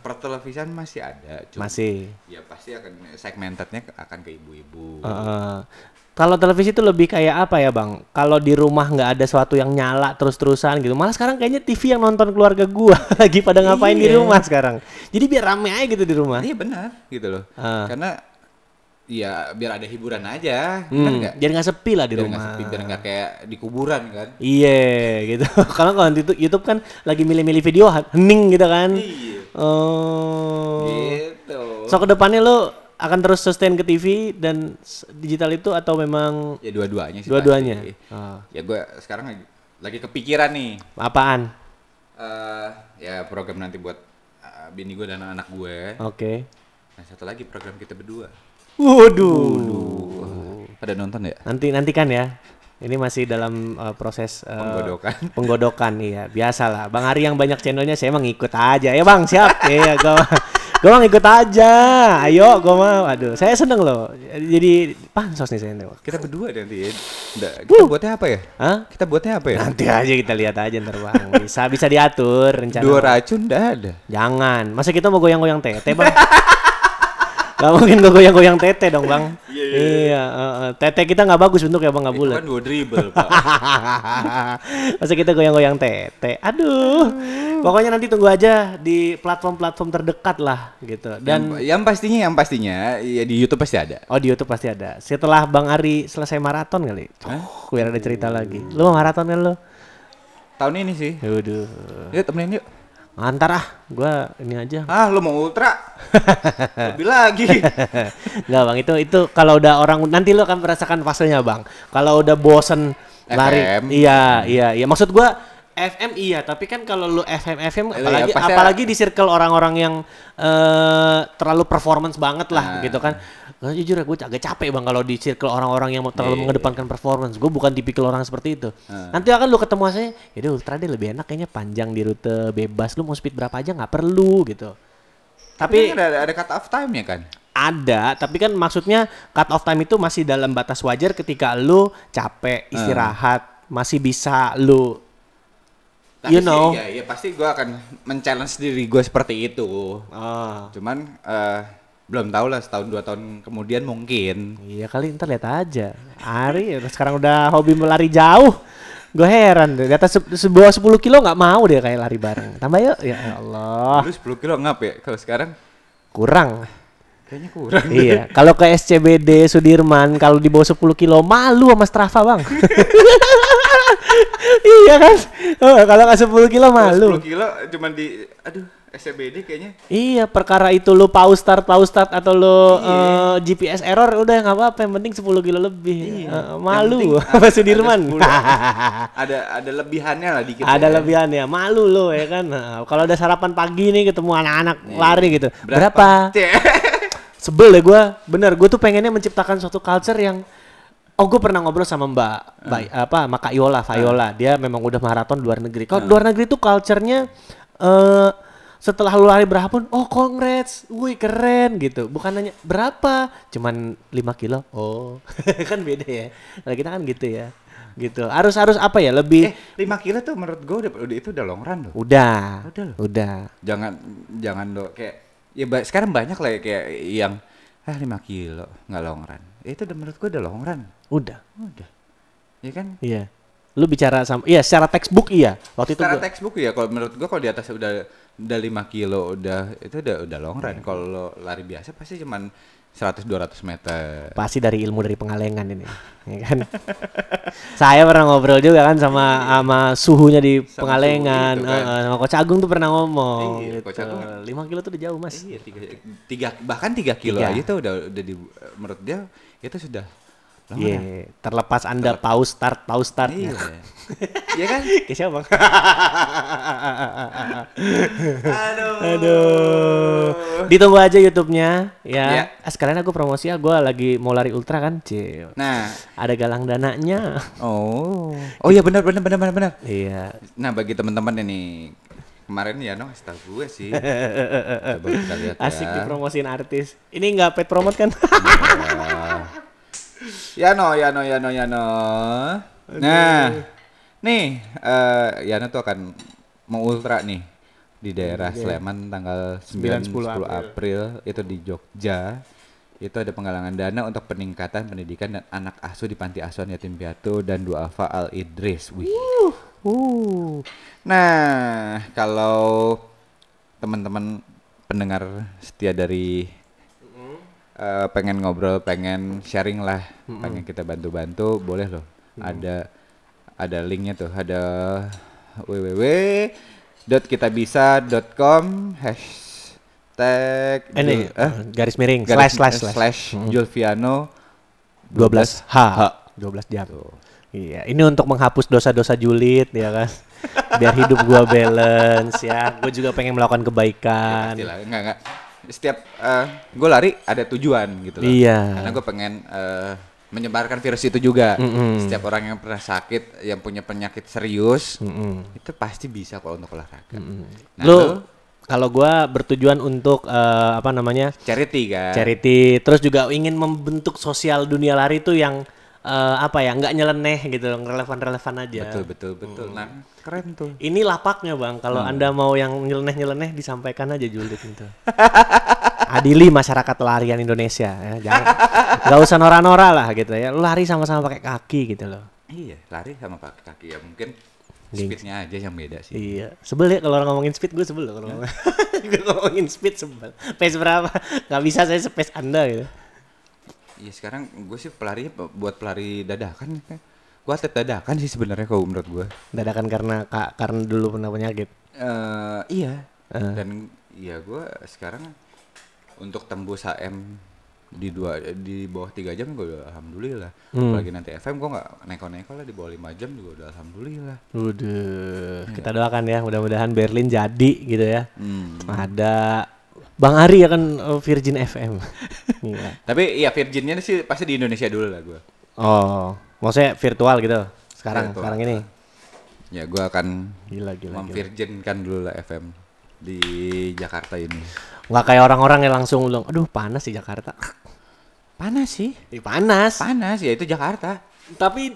Pertelevisian masih ada. Masih. Ya pasti akan segmentednya akan ke ibu-ibu. Kalau televisi itu lebih kayak apa ya bang? Kalau di rumah nggak ada sesuatu yang nyala terus-terusan gitu. Malah sekarang kayaknya TV yang nonton keluarga gua lagi pada ngapain di rumah sekarang. Jadi biar rame aja gitu di rumah. Iya benar gitu loh. Karena ya biar ada hiburan aja. Biar nggak sepi lah di biar rumah. Gak sepi, biar nggak kayak di kuburan kan. Iya gitu. Kalau YouTube kan lagi milih-milih video hening gitu kan. Iya. Gitu. So kedepannya lo akan terus sustain ke TV dan digital itu atau memang ya dua-duanya sih. Dua-duanya. Ya gue sekarang lagi kepikiran nih. Apaan? Ya program nanti buat bini gue dan anak gue. Oke. Nah satu lagi program kita berdua. Waduh. Pada nonton ya? Nantikan ya. Ini masih dalam proses penggodokan. Iya, biasalah. Bang Arie yang banyak channelnya saya emang ikut aja. Ya bang, siap. Iya, gua ngikut aja. Ayo, gua mau. Aduh, saya seneng loh. Jadi pansos nih saya ntar. Kita berdua nanti ya. Kita buatnya apa ya? Hah? Kita buatnya apa ya? Nanti aja kita lihat aja ntar bang. Bisa diatur rencana. Dua racun dah ada. Jangan. Masa kita mau goyang-goyang tete bang? Gak mungkin gue goyang-goyang tete dong bang. Iya, tete kita gak bagus bentuk ya bang, gak bulat. Itu kan dua dribble pak. Masa kita goyang-goyang tete. Aduh. Pokoknya nanti tunggu aja di platform-platform terdekat lah gitu. Dan yang pastinya ya di YouTube pasti ada. Oh di YouTube pasti ada. Setelah Bang Arie selesai maraton kali. Oh biar ada cerita lagi. Lu maraton kan lu? Tahun ini sih. Waduh. Yuk temenin yuk. Ngantar gue ini aja. Lo mau ultra? Lebih lagi. Enggak bang, itu kalau udah orang nanti lo akan merasakan fasenya bang. Kalau udah bosen lari, iya. Maksud gue FM iya, tapi kan kalau lo FM apalagi di circle orang-orang yang terlalu performance banget lah gitu kan. Karena jujur ya gue agak capek bang kalau di circle orang-orang yang terlalu mengedepankan performance. Gue bukan tipikal orang seperti itu. Nanti akan lu ketemu saya, yaudah ultra deh lebih enak kayaknya, panjang di rute bebas, lu mau speed berapa aja nggak perlu gitu. Tapi ada cut off time ya kan? Ada, tapi kan maksudnya cut off time itu masih dalam batas wajar ketika lu capek, istirahat, masih bisa lu Tapi sih ya, pasti gue akan men-challenge diri gue seperti itu. Cuman belum tahu lah, setahun dua tahun kemudian mungkin. Iya kali, ntar lihat aja. Arie sekarang udah hobi melari jauh. Gue heran deh, di atas bawah 10 kilo gak mau dia kayak lari bareng. Tambah yuk, ya Allah. Dulu 10 kilo ngap ya, kalau sekarang? Kurang. Kayaknya kurang. Iya, kalau ke SCBD Sudirman, kalau di bawah 10 kilo malu sama Strava bang. Iya kan? Oh, kalau gak 10 kilo malu. 10 kilo cuman di, aduh SCBD kayaknya. Iya, perkara itu lu pause start atau lu GPS error udah gak apa-apa, yang penting 10 kilo lebih. Malu sama Sudirman. Ada lebihannya lah dikit. Ada ya, lebihannya, kan? Malu lo ya kan. Kalau ada sarapan pagi nih ketemu anak-anak lari gitu. Berapa? Sebel deh gue, bener. Gue tuh pengennya menciptakan suatu culture yang, oh gue pernah ngobrol sama Mbak Maka Iola, Fayola. Dia memang udah maraton luar negeri. Kalau luar negeri tuh culture-nya setelah lu lari berapa pun, oh congrats, wih keren gitu. Bukan nanya berapa, cuman 5 kilo. Oh, kan beda ya. Nah, kita kan gitu ya. Gitu. Harus apa ya? Lebih 5 kilo tuh menurut gue itu udah long run loh. Udah. Jangan lo kayak ya sekarang banyak lah ya, kayak yang 5 kilo nggak long run. Itu udah menurut gue udah long run. Udah. Iya kan? Iya. Lu bicara sama secara textbook iya. Waktu secara itu textbook ya, kalau menurut gue kalau di atas udah 5 kilo udah itu udah long run. Kalau lari biasa pasti cuman 100-200 meter. Pasti dari ilmu dari Pangalengan ini, ya kan? Saya pernah ngobrol juga kan sama suhunya di Pangalengan. Gitu kan. Sama Coach Agung tuh pernah ngomong. Iya, gitu. Coach Agung 5 kilo tuh udah jauh mas. Iya, 3 kilo aja tuh udah di, menurut dia itu sudah. Iya, terlepas anda pause start. Iya, iya kan? Kisah bang. Aduh. Ditunggu aja YouTube-nya ya. Sekalian aku promosi ya, gue lagi mau lari ultra kan, cil. Nah, ada galang dananya. Oh iya benar. Iya. Nah bagi teman-teman ini kemarin ya ngasih tau gue sih. Coba kita lihat. Asik dipromosin artis. Ini nggak paid promote kan? Yano. Nah, nih Yano tuh akan mengultra nih di daerah Sleman tanggal 9-10 April itu di Jogja. Itu ada penggalangan dana untuk peningkatan pendidikan dan anak asuh di Panti Asuhan Yatim Piatu dan Duafa Al Idris. Wih. Nah, kalau teman-teman pendengar setia dari pengen ngobrol, pengen sharing lah, pengen kita bantu-bantu, boleh loh. Ada linknya tuh, ada www.kitabisa.com # / Julviano 12h 12 jam. Iya, ini untuk menghapus dosa-dosa julid ya kan. Biar hidup gua balance ya. Gua juga pengen melakukan kebaikan. Ya, enggak. Setiap gue lari ada tujuan gitu loh. Iya. Karena gue pengen menyebarkan virus itu juga. Setiap orang yang pernah sakit, yang punya penyakit serius, itu pasti bisa kalau untuk olahraga. Nah, lu kalau gue bertujuan untuk charity kan. Charity. Terus juga ingin membentuk sosial dunia lari itu yang nggak nyeleneh gitu, relevan-relevan aja. Betul. Nah, keren tuh. Ini lapaknya bang, kalau anda mau yang nyeleneh disampaikan aja julid gitu. Adili masyarakat larian Indonesia, ya. Jangan, nggak usah nora-nora lah gitu ya. Lari sama-sama pakai kaki gitu loh. Iya, lari sama pakai kaki ya mungkin. Speednya aja yang beda sih. Iya, sebel ya kalau orang ngomongin speed, gue sebel kalau ngomongin speed sebel. Pace berapa? Gak bisa saya sepace anda gitu. Ya sekarang gue sih pelari dadakan. Gue atlet dadakan sih sebenarnya kalau menurut gue. Dadakan karena dulu pernah penyakit. Dan ya gue sekarang untuk tembus HM di bawah 3 jam gue udah alhamdulillah. Apalagi nanti FM gue nggak neko-neko lah, di bawah 5 jam juga udah alhamdulillah. Kita doakan ya, mudah-mudahan Berlin jadi gitu ya. Ada Bang Arie ya kan Virgin FM. Tapi ya Virginnya sih pasti di Indonesia dulu lah gue. Oh, maksudnya virtual gitu sekarang ini. Ya gue akan memvirginkan dulu lah FM di Jakarta ini. Nggak kayak orang-orang yang langsung bilang, aduh panas di Jakarta. Panas ya itu Jakarta. Tapi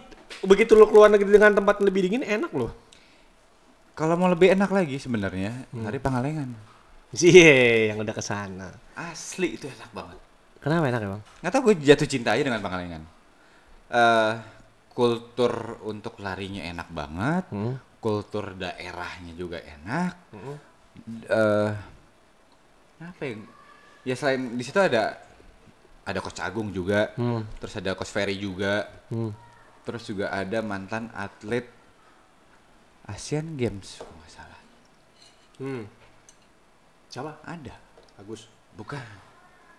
begitu lu keluar negeri dengan tempat lebih dingin enak loh. Kalau mau lebih enak lagi sebenarnya dari Pangalengan. Iya, yang udah kesana. Asli itu enak banget. Kenapa enak ya bang? Nggak tau, gue jatuh cinta aja dengan Pangalengan. Kultur untuk larinya enak banget, kultur daerahnya juga enak. Apa ya? Ya selain di situ ada Coach Agung juga, terus ada Coach Ferry juga, terus juga ada mantan atlet Asian Games kalau nggak salah. Siapa? Ada. Agus? Bukan.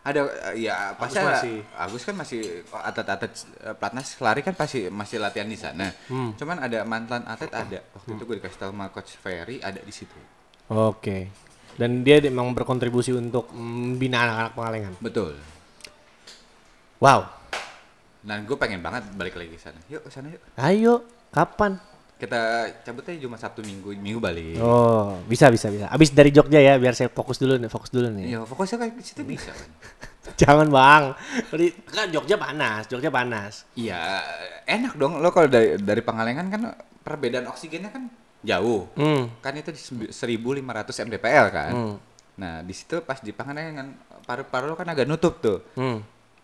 Ada ya pasti Agus kan masih atlet-atlet pelatnas lari kan pasti masih latihan di sana. Cuman ada mantan atlet ada. Waktu itu gue dikasih tahu sama Coach Ferry ada di situ. Oke. Dan dia memang berkontribusi untuk membina anak-anak Pangalengan. Betul. Wow. Dan gue pengen banget balik lagi ke sana. Yuk ke sana yuk. Ayo, kapan? Kita cabutnya cuma Sabtu Minggu balik. Oh, bisa. Abis dari Jogja ya, biar saya fokus dulu nih. Iya, fokusnya kan ke situ bisa kan. Jangan bang, kan Jogja panas. Iya, enak dong. Lo kalau dari Pangalengan kan perbedaan oksigennya kan jauh. Kan itu 1.500 mdpl kan. Nah di situ pas di Pangalengan paru-paru lo kan agak nutup tuh.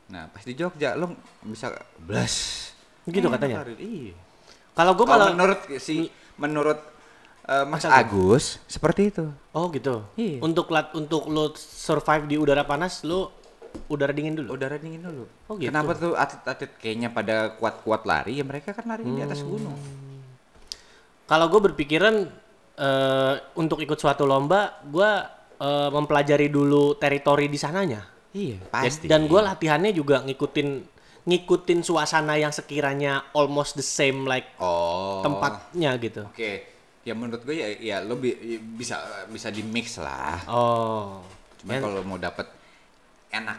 Nah pas di Jogja lo bisa blas. Gitu katanya. Iya. Kalau gue malah menurut Mas Agus seperti itu. Oh gitu. Iya. Untuk lo survive di udara panas lo udara dingin dulu. Oh gitu. Kenapa tuh atlet-atlet kayaknya pada kuat-kuat lari? Ya mereka kan lari di atas gunung. Kalau gue berpikiran untuk ikut suatu lomba, gue mempelajari dulu teritori di sananya. Iya. Pasti. Dan gue latihannya juga ngikutin suasana yang sekiranya almost the same like tempatnya gitu. Oke. Ya menurut gue ya lo bisa di mix lah. Oh. Cuma kalau mau dapet enak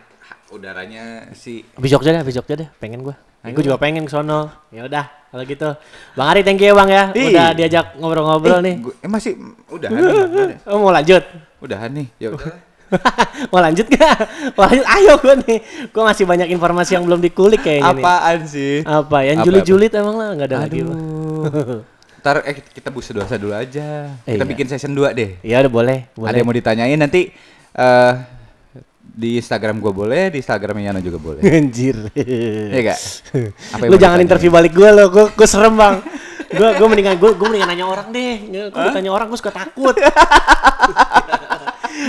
udaranya sih. Abis Jogja deh, pengen gue. Gue juga pengen ke sono. Ya udah kalau gitu. Bang Arie, thank you bang ya. Udah diajak ngobrol-ngobrol nih. Masih udahan nih. Oh mau lanjut? Udahan nih. Ya udah. Mau lanjut gak? Ayo gue masih banyak informasi yang belum dikulik kayaknya. Apaan sih? Julid-julid emang lah, gak ada lagi. Ntar kita busa-dosa dulu aja. Kita bikin session 2 deh. Iya boleh. Ada yang mau ditanyain nanti di Instagram gue boleh, di Instagramnya Yana juga boleh. Anjir. Iya gak? Lu jangan interview balik gue lo, gue serem bang. Gue mendingan nanya orang deh. Gue tanya orang gue suka takut.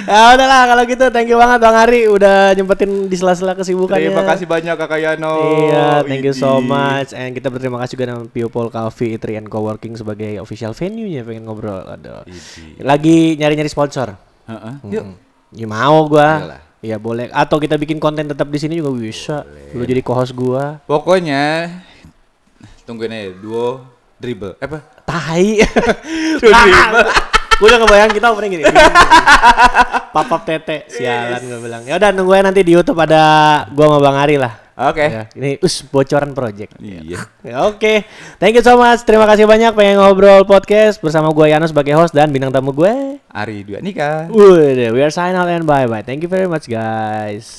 Ya udahlah kalau gitu, thank you banget Bang Arie udah nyempetin di sela-sela kesibukannya. Terima kasih banyak Kakak Yano. Iya, thank you so much. And kita berterima kasih juga sama People Coffee Eatery and Co-working sebagai official venue-nya pengen ngobrol. Aduh. Lagi nyari-nyari sponsor. Yuk. Ya mau gua. Iya boleh. Atau kita bikin konten tetap di sini juga bisa. Boleh. Lu jadi co-host gua. Pokoknya tungguin aja duo dribble. Apa? Tai. Dribble. Gue udah ngebayang kita opening gini. Papap tete, sialan gue bilang. Ya udah nungguin nanti di YouTube ada gue sama Bang Arie lah. Oke. Ya, ini bocoran project. Iya. Oke. Thank you so much. Terima kasih banyak pengen ngobrol podcast bersama gue Yano sebagai host dan bintang tamu gue Arie Andhika. We are sign out and bye bye. Thank you very much guys.